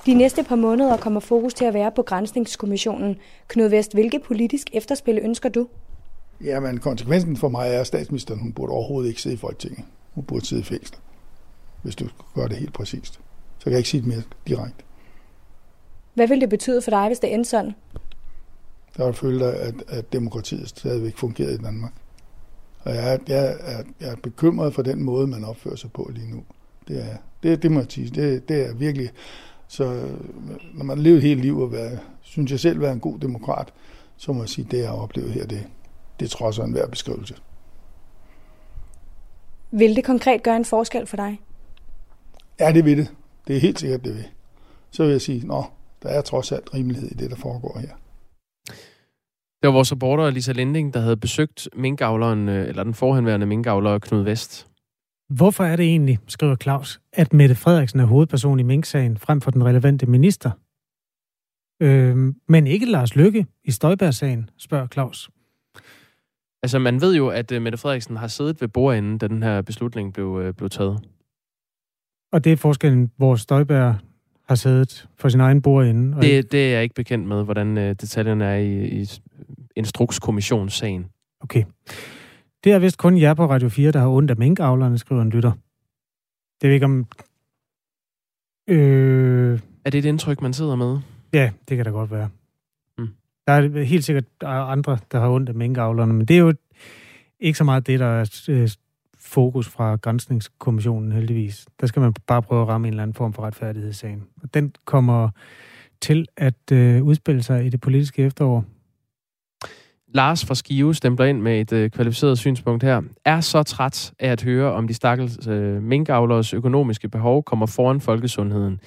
De næste par måneder kommer fokus til at være på granskningskommissionen. Knud Vest, hvilke politisk efterspil ønsker du? Jamen, konsekvensen for mig er, at statsministeren hun burde overhovedet ikke sidde i Folketinget. Hun burde sidde i fængsel, hvis du gør det helt præcist. Så kan jeg ikke sige det mere direkte. Hvad vil det betyde for dig, hvis det endte sådan? Jeg vil føle, at demokratiet stadigvæk fungerer i Danmark. Og jeg er bekymret for den måde, man opfører sig på lige nu. Det må jeg sige. Det er virkelig... Så når man lever hele livet og synes jeg selv, være en god demokrat, så må jeg sige, at det, jeg har oplevet her, det trodser enhver beskrivelse. Vil det konkret gøre en forskel for dig? Ja, det vil det. Det er helt sikkert, det vil. Så vil jeg sige, nå, der er trods alt rimelighed i det, der foregår her. Det var vores reporter Lisa Lending, der havde besøgt minkavleren, eller den forhenværende minkavler Knud Vest. Hvorfor er det egentlig, skriver Claus, at Mette Frederiksen er hovedperson i minksagen frem for den relevante minister? Men ikke Lars Løkke i Støjberg-sagen, spørger Claus. Altså, man ved jo, at Mette Frederiksen har siddet ved bordenden, da den her beslutning blev taget. Og det er forskellen, hvor Støjberg har siddet for sin egen bordende. Det er jeg ikke bekendt med, hvordan detaljerne er i instrukskommissionssagen. Okay. Det er vist kun jer på Radio 4, der har ondt af minkavlerne, skriver en lytter. Det er ikke om... Er det et indtryk, man sidder med? Ja, det kan da godt være. Mm. Der er helt sikkert andre, der har ondt af minkavlerne, men det er jo ikke så meget det, der er fokus fra granskningskommissionen heldigvis. Der skal man bare prøve at ramme en eller anden form for retfærdighedssagen. Og den kommer til at udspille sig i det politiske efterår. Lars fra Skive stempler ind med et kvalificeret synspunkt her. Er så træt af at høre, om de stakkels minkavleres økonomiske behov kommer foran folkesundheden.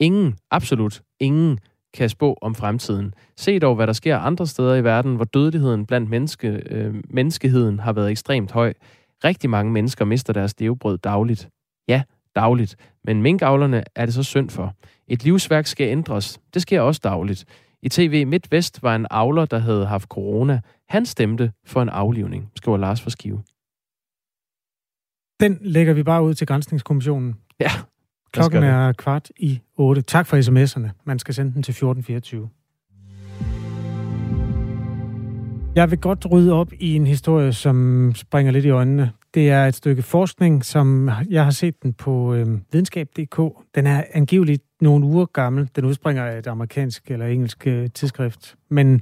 Ingen, absolut ingen, kan spå om fremtiden. Se dog, hvad der sker andre steder i verden, hvor dødeligheden blandt menneskeheden har været ekstremt høj. Rigtig mange mennesker mister deres levebrød dagligt. Ja, dagligt. Men minkavlerne er det så synd for. Et livsværk skal ændres. Det sker også dagligt. I TV MidtVest var en avler, der havde haft corona. Han stemte for en aflivning, skriver Lars fra Skive. Den lægger vi bare ud til Granskningskommissionen. Ja. Klokken er 7:45. Tak for sms'erne. Man skal sende den til 1424. Jeg vil godt rydde op i en historie, som springer lidt i øjnene. Det er et stykke forskning, som jeg har set den på videnskab.dk. Den er angiveligt nogle uger gammel. Den udspringer af et amerikansk eller engelsk tidsskrift. Men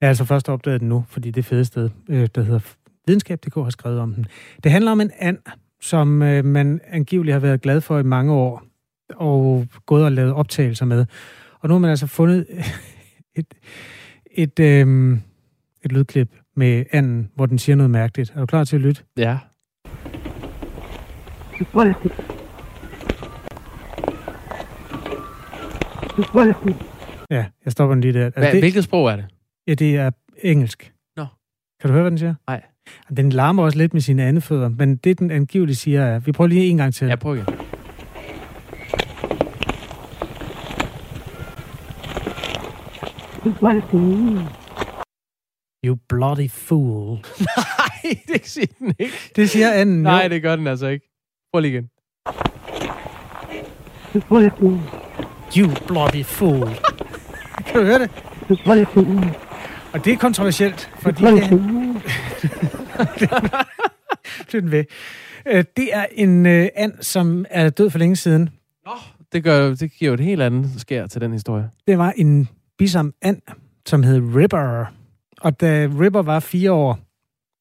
jeg har altså først opdaget den nu, fordi det fede sted, der hedder videnskab.dk, har skrevet om den. Det handler om en and, som man angiveligt har været glad for i mange år, og gået og lavet optagelser med. Og nu har man altså fundet et lydklip med anden, hvor den siger noget mærkeligt. Er du klar til at lytte? Ja. Ja, jeg stopper den lige der. Altså, hvilket sprog er det? Ja, det er engelsk. Nå. Kan du høre, hvad den siger? Nej. Den larmer også lidt med sine andefødder, men det, den angiveligt siger, er... Vi prøver lige en gang til. Ja, prøv igen. You bloody fool. Nej, det siger den ikke. Det siger anden. Nej, jo. Det gør den altså ikke. Prøv lige igen. You bloody fool. Kan du høre det? You bloody fool. Og det er kontroversielt, fordi... Det er en and, som er død for længe siden. Nå, det giver jo et helt andet skær til den historie. Det var en bisam and, som hed Ripper. Og da Ripper var 4 år,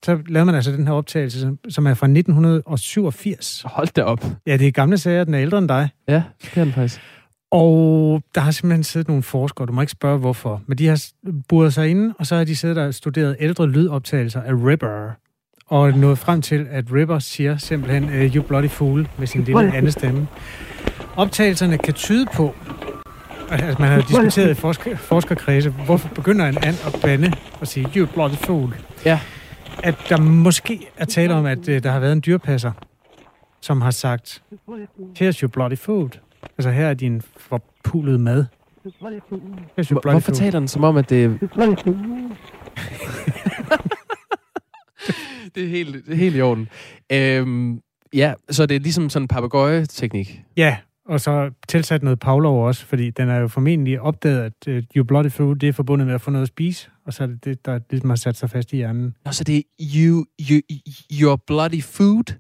så lavede man altså den her optagelse, som er fra 1987. Hold da op. Ja, det er gamle sager, den er ældre end dig. Ja, det er den faktisk. Og der har simpelthen siddet nogle forskere, du må ikke spørge hvorfor, men de har buret sig inde, og så har de siddet og studeret ældre lydoptagelser af Ripper, og nået frem til, at Ripper siger simpelthen, you bloody fool, med sin lille anden stemme. Optagelserne kan tyde på, altså man har diskuteret i forskerkredse, hvorfor begynder en and at bande og sige, you bloody fool, ja. At der måske er tale om, at der har været en dyrepasser, som har sagt, here's your bloody food. Altså, her er din forpulede mad. Hvorfor taler den som om, at det... det er helt i orden. Ja, så det er ligesom sådan en papegøje-teknik. Ja, og så tilsat noget Pavlov også, fordi den er jo formentlig opdaget, at you bloody food, det er forbundet med at få noget at spise, og så er det det, der ligesom har sat sig fast i hjernen. Nå, så det er your bloody food?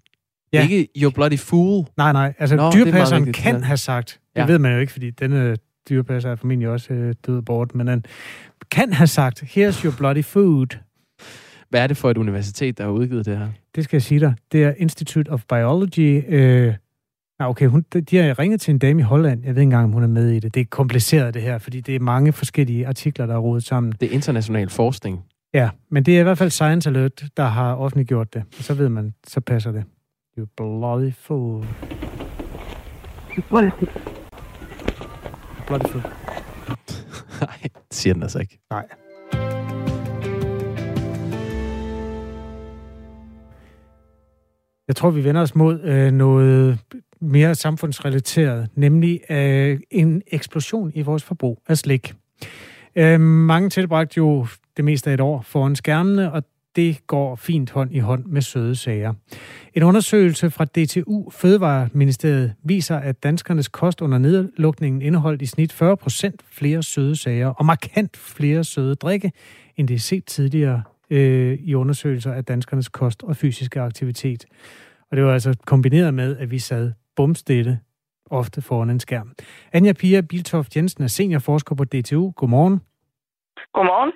Ja. Ikke your bloody fool. Nej. Altså, dyrepasseren kan have sagt, det ved man jo ikke, fordi denne dyrepasser er formentlig også død bort, men han kan have sagt, here's your bloody food. Hvad er det for et universitet, der har udgivet det her? Det skal jeg sige dig. Det er Institute of Biology. De har ringet til en dame i Holland. Jeg ved ikke engang, om hun er med i det. Det er kompliceret, det her, fordi det er mange forskellige artikler, der er rodet sammen. Det er international forskning. Ja, men det er i hvert fald Science Alert, der har offentliggjort det. Og så ved man, så passer det. You bloody fool. Bloody fool. Nej, det siger den altså ikke. Nej. Jeg tror, vi vender os mod noget mere samfundsrelateret, nemlig en eksplosion i vores forbrug af slik. Mange tilbragte jo det meste af et år foran skærmene, og det går fint hånd i hånd med søde sager. En undersøgelse fra DTU, Fødevareministeriet, viser, at danskernes kost under nedlukningen indeholdt i snit 40% flere søde sager og markant flere søde drikke, end det er set tidligere i undersøgelser af danskernes kost og fysiske aktivitet. Og det var altså kombineret med, at vi sad bumstille, ofte foran en skærm. Anja Pia Biltoft Jensen er seniorforsker på DTU. Godmorgen. Godmorgen.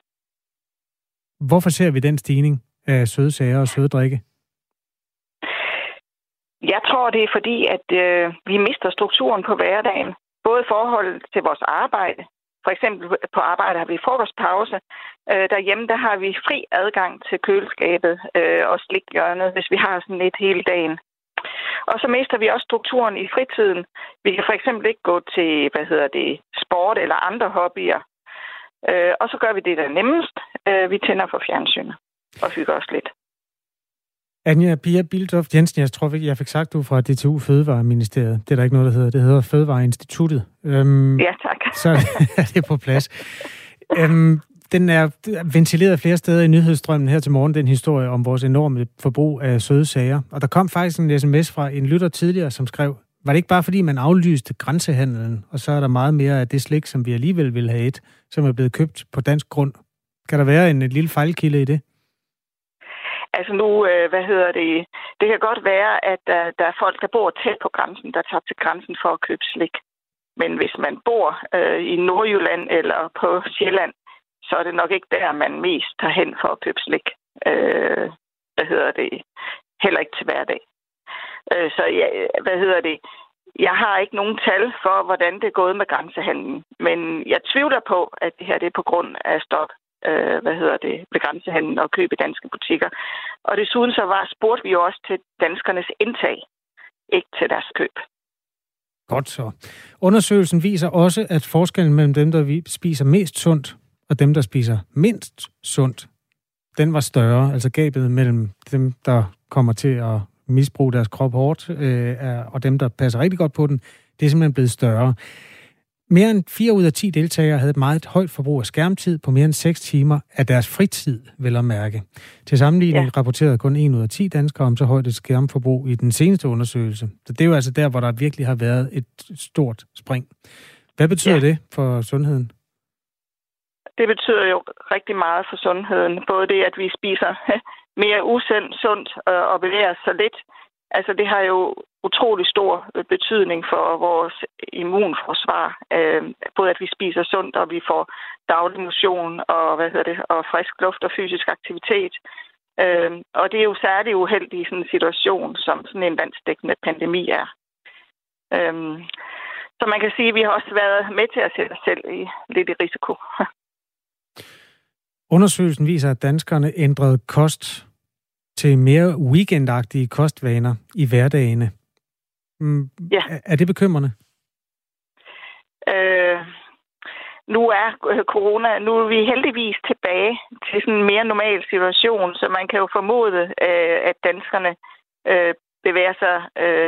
Hvorfor ser vi den stigning af søde sager og søde drikke? Jeg tror, det er fordi, at vi mister strukturen på hverdagen. Både i forhold til vores arbejde. For eksempel på arbejde har vi frokostpause. Derhjemme der har vi fri adgang til køleskabet og slikjørnet, hvis vi har sådan lidt hele dagen. Og så mister vi også strukturen i fritiden. Vi kan for eksempel ikke gå til sport eller andre hobbyer. Og så gør vi det, der nemmest. Vi tænder for fjernsynet og hygger os lidt. Anja Pia Biltoft Jensen, jeg tror ikke, jeg fik sagt, du fra DTU Fødevareministeriet. Det er der ikke noget, der hedder. Det hedder Fødevareinstituttet. Ja, tak. Så er det på plads. Den er ventileret flere steder i nyhedsstrømmen her til morgen, den historie om vores enorme forbrug af søde sager. Og der kom faktisk en sms fra en lytter tidligere, som skrev, var det ikke bare fordi, man aflyste grænsehandlen, og så er der meget mere af det slik, som vi alligevel ville have et, som er blevet købt på dansk grund? Kan der være en lille fejlkilde i det? Altså nu, det kan godt være, at der er folk, der bor tæt på grænsen, der tager til grænsen for at købe slik. Men hvis man bor i Nordjylland eller på Sjælland, så er det nok ikke der, man mest tager hen for at købe slik. Heller ikke til hverdag. Jeg har ikke nogen tal for, hvordan det er gået med grænsehandlen. Men jeg tvivler på, at det her det er på grund af stop. Ved grænsehandlen og købe i danske butikker. Og desuden så spurgte vi jo også til danskernes indtag, ikke til deres køb. Godt så. Undersøgelsen viser også, at forskellen mellem dem, der spiser mest sundt, og dem, der spiser mindst sundt, den var større. Altså gabet mellem dem, der kommer til at misbruge deres krop hårdt, og dem, der passer rigtig godt på den, det er simpelthen blevet større. Mere end 4 ud af 10 deltagere havde et meget højt forbrug af skærmtid på mere end 6 timer af deres fritid, vil jeg mærke. Til sammenligning rapporterede kun 1 ud af 10 danskere om så højt et skærmforbrug i den seneste undersøgelse. Så det er jo altså der, hvor der virkelig har været et stort spring. Hvad betyder det for sundheden? Det betyder jo rigtig meget for sundheden. Både det, at vi spiser mere usundt og bevæger så lidt. Altså det har jo utrolig stor betydning for vores immunforsvar. Både at vi spiser sundt, og vi får daglig motion og, og frisk luft og fysisk aktivitet. Og det er jo særligt uheldigt i sådan en situation, som sådan en landsdækkende pandemi er. Så man kan sige, at vi har også været med til at sætte os selv lidt i risiko. Undersøgelsen viser, at danskerne ændrede kost til mere weekendagtige kostvaner i hverdagene. Er det bekymrende? Nu er vi heldigvis tilbage til sådan en mere normal situation, så man kan jo formode, at danskerne bevæger sig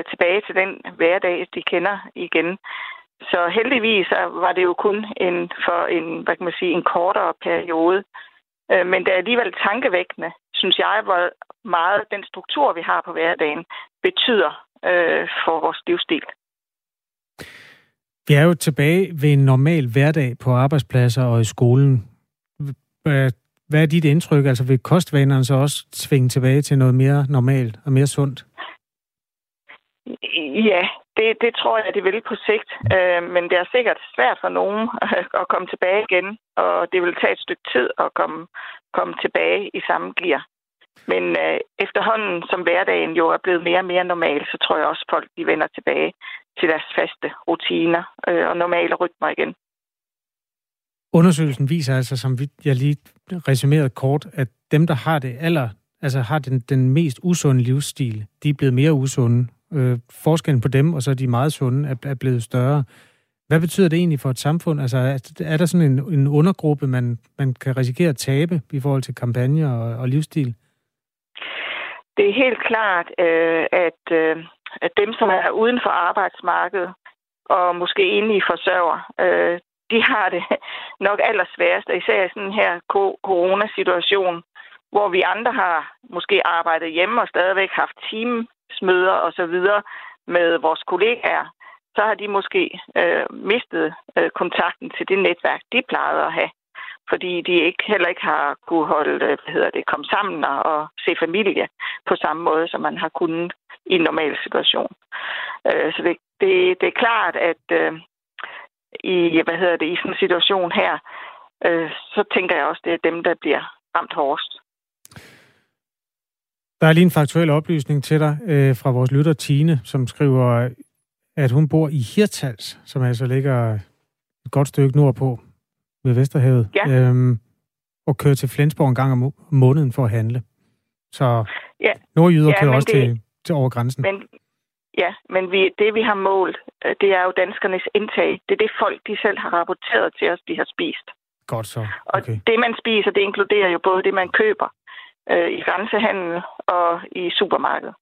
tilbage til den hverdag, de kender igen. Så heldigvis var det jo kun en kortere periode. Men det er alligevel tankevækkende, synes jeg, hvor meget den struktur, vi har på hverdagen, betyder for vores livsstil. Vi er jo tilbage ved en normal hverdag på arbejdspladser og i skolen. Hvad er dit indtryk? Altså vil kostvanerne så også svinge tilbage til noget mere normalt og mere sundt? Ja, det tror jeg, det vil på sigt. Men det er sikkert svært for nogen at komme tilbage igen, og det vil tage et stykke tid at komme tilbage i samme gear. Men efterhånden, som hverdagen jo er blevet mere og mere normal, så tror jeg også, folk de vender tilbage til deres faste rutiner og normale rytmer igen. Undersøgelsen viser altså, som jeg lige resumerede kort, at dem, der har det den mest usunde livsstil, de er blevet mere usunde. Forskellen på dem, og så de meget sunde, er blevet større. Hvad betyder det egentlig for et samfund? Altså, er der sådan en undergruppe, man kan risikere at tabe i forhold til kampagner og livsstil? Det er helt klart, at dem, som er uden for arbejdsmarkedet og måske enlige forsørger, de har det nok allersværest, især i sådan en her coronasituation, hvor vi andre har måske arbejdet hjemme og stadigvæk haft teamsmøder og så videre med vores kollegaer. Så har de måske mistet kontakten til det netværk, de plejede at have, fordi de heller ikke har kunne komme sammen og se familie på samme måde, som man har kunnet i en normal situation. Så det er klart, at i sådan en situation her, så tænker jeg også, det er dem, der bliver ramt hårdest. Der er lige en faktuel oplysning til dig fra vores lytter Tine, som skriver, at hun bor i Hirtshals, som altså ligger et godt stykke nordpå ved Vesterhavet, og kører til Flensborg en gang om måneden for at handle. Så nordjyder kører også til over grænsen. Men det vi har målt, det er jo danskernes indtag. Det er det folk, de selv har rapporteret til os, de har spist. Godt så. Okay. Og det, man spiser, det inkluderer jo både det, man køber i grænsehandel og i supermarkedet.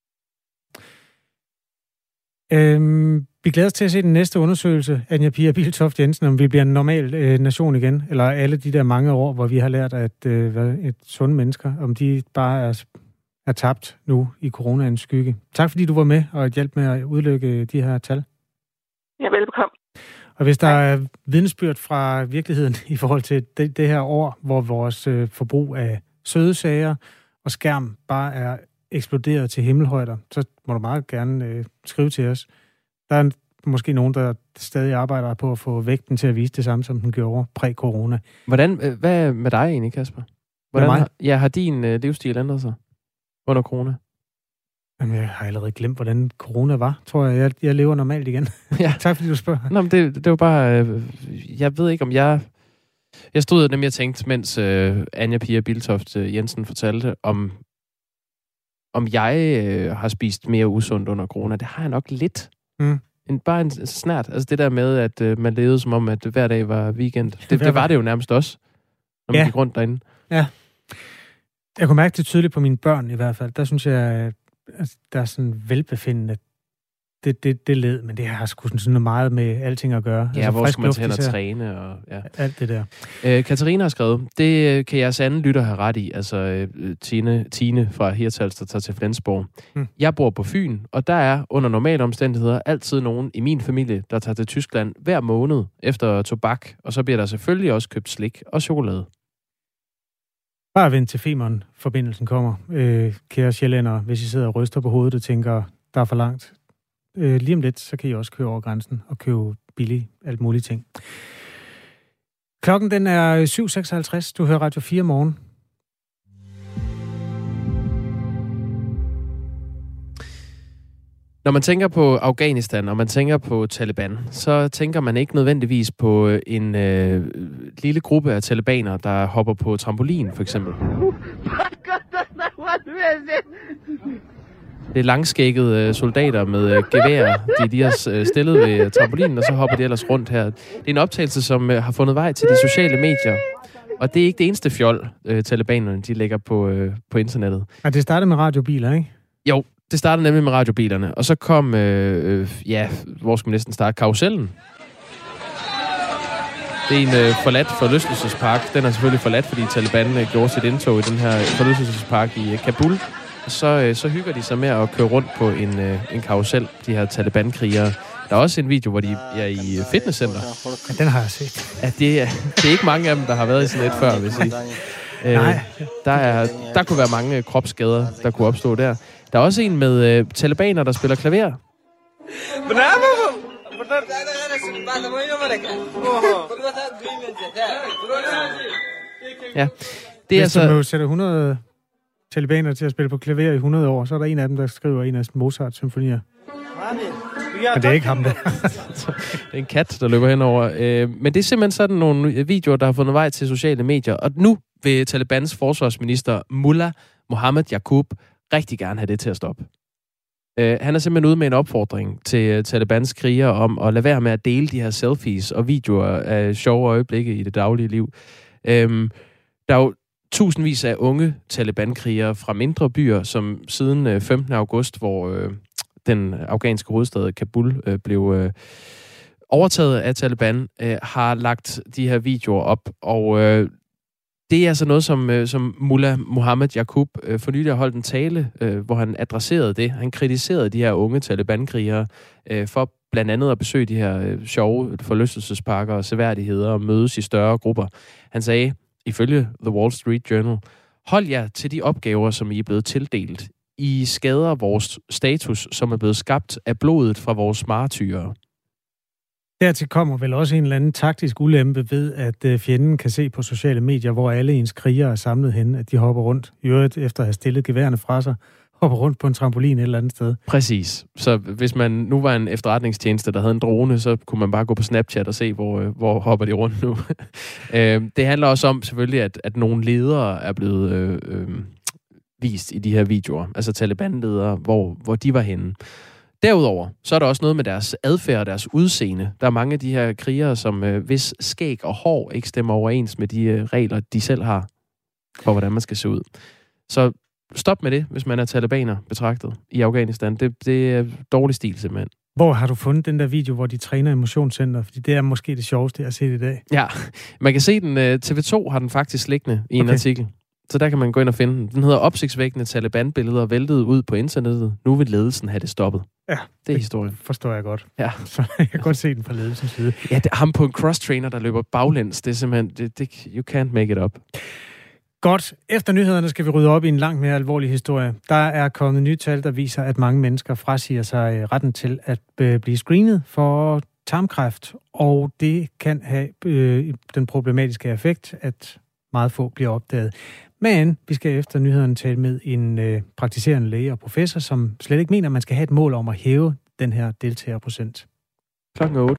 Vi glæder os til at se den næste undersøgelse, Anja Pia Biltoft Jensen, om vi bliver en normal nation igen, eller alle de der mange år, hvor vi har lært, at sunde mennesker, om de bare er tabt nu i coronaens skygge. Tak fordi du var med og hjalp med at udlykke de her tal. Ja, velbekomme. Og hvis der er vidnesbyrd fra virkeligheden i forhold til det her år, hvor vores forbrug af søde sager og skærm bare er eksploderet til himmelhøjder, så må du meget gerne skrive til os. Der er måske nogen, der stadig arbejder på at få vægten til at vise det samme, som den gjorde præ-corona. Hvad med dig egentlig, Kasper? Har din livsstil ændret sig under corona? Jamen, jeg har allerede glemt, hvordan corona var, tror jeg. Jeg lever normalt igen. Ja. Tak fordi du spørger. Nå, men det var bare... jeg ved ikke, om jeg... Jeg stod nemlig og tænkte, mens Anja Pia Biltoft Jensen fortalte om jeg har spist mere usundt under corona. Det har jeg nok lidt. Bare en snert. Altså det der med, at man levede som om, at hver dag var weekend. Det var det jo nærmest også, når man gik rundt derinde. Ja. Jeg kunne mærke det tydeligt på mine børn i hvert fald. Der synes jeg, at der er sådan velbefindende. Det led, men det har sgu sådan meget med alting at gøre. Ja, altså, hvor skal man til hen og træne? Og, ja. Alt det der. Katarina har skrevet, det kan jeres anden lytter have ret i, altså Tine fra Hirtshals, der tager til Flensborg. Jeg bor på Fyn, og der er under normale omstændigheder altid nogen i min familie, der tager til Tyskland hver måned efter tobak, og så bliver der selvfølgelig også købt slik og chokolade. Bare vent til Femern-forbindelsen kommer. Kære sjællændere, hvis I sidder og ryster på hovedet og tænker, der er for langt. Lige om lidt, så kan I også køre over grænsen og købe billig alt mulige ting. Klokken den er 7.56. Du hører Radio 4 morgen. Når man tænker på Afghanistan, og man tænker på Taliban, så tænker man ikke nødvendigvis på en lille gruppe af talibaner, der hopper på trampolin, for eksempel. Det er langskækkede soldater med geværer, de lige har stillet ved trampolinen, og så hopper de ellers rundt her. Det er en optagelse, som har fundet vej til de sociale medier. Og det er ikke det eneste fjol, talibanerne de lægger på internettet. Og det startede med radiobiler, ikke? Jo, det startede nemlig med radiobilerne. Og så kom, hvor skal man næsten starte, karusellen. Det er en forladt forlystelsespark. Den er selvfølgelig forladt, fordi Taliban gjorde sit indtog i den her forlystelsespark i Kabul. Så hygger de sig med at køre rundt på en karusel, de her Taliban-krigere. Der er også en video, hvor de er i fitnesscenter. Ja, den har jeg set. Ja, det er ikke mange af dem, der har været i sådan et før, vil sige. Nej. Der kunne være mange kropsskader, der kunne opstå der. Der er også en med talibaner, der spiller klaver. Ja, det er altså... Hvis du sætter 100... talibaner til at spille på klaver i 100 år, så er der en af dem, der skriver en af Mozart-symfonier. Men det er ikke ham, der. Det er en kat, der løber henover. Men det er simpelthen sådan nogle videoer, der har fundet vej til sociale medier. Og nu vil Talibans forsvarsminister Mullah Mohammed Yaqub rigtig gerne have det til at stoppe. Han er simpelthen ude med en opfordring til Talibans krigere om at lade være med at dele de her selfies og videoer af sjove øjeblikke i det daglige liv. Der er jo tusindvis af unge Taliban-krigere fra mindre byer, som siden 15. august, hvor den afghanske hovedstad Kabul blev overtaget af Taliban, har lagt de her videoer op. Og det er altså noget, som Mullah Mohammed Yaqub for nylig har holdt en tale, hvor han adresserede det. Han kritiserede de her unge Taliban-krigere for blandt andet at besøge de her sjove forlystelsesparker og seværdigheder og mødes i større grupper. Han sagde, ifølge The Wall Street Journal, hold jer til de opgaver, som I er blevet tildelt. I skader vores status, som er blevet skabt af blodet fra vores martyrer. Dertil kommer vel også en eller anden taktisk ulempe ved, at fjenden kan se på sociale medier, hvor alle ens krigere er samlet hen, at de hopper rundt, i øvrigt efter at have stillet geværerne fra sig, hopper rundt på en trampolin et eller andet sted. Præcis. Så hvis man nu var en efterretningstjeneste, der havde en drone, så kunne man bare gå på Snapchat og se, hvor hopper de rundt nu. Det handler også om selvfølgelig, at nogle ledere er blevet vist i de her videoer. Altså Taliban-ledere, hvor de var henne. Derudover, så er der også noget med deres adfærd og deres udseende. Der er mange af de her krigere, som hvis skæg og hår ikke stemmer overens med de regler, de selv har for, hvordan man skal se ud. Så stop med det, hvis man er talibaner betragtet i Afghanistan. Det er dårlig stil, simpelthen. Hvor har du fundet den der video, hvor de træner i motionscenteret? Fordi det er måske det sjoveste, jeg har set i dag. Ja, man kan se den. TV2 har den faktisk liggende i en artikel. Så der kan man gå ind og finde den. Den hedder opsigtsvækkende Taliban-billeder væltet ud på internettet. Nu vil ledelsen have det stoppet. Ja, det er historien. Forstår jeg godt. Ja. Så jeg kan godt se den fra ledelsens side. Ja, det er ham på en cross-trainer, der løber baglæns. Det er simpelthen, you can't make it up. Godt. Efter nyhederne skal vi rydde op i en langt mere alvorlig historie. Der er kommet nye tal, der viser, at mange mennesker frasiger sig retten til at blive screenet for tarmkræft. Og det kan have den problematiske effekt, at meget få bliver opdaget. Men vi skal efter nyhederne tale med en praktiserende læge og professor, som slet ikke mener, man skal have et mål om at hæve den her deltagerprocent. Klokken 8.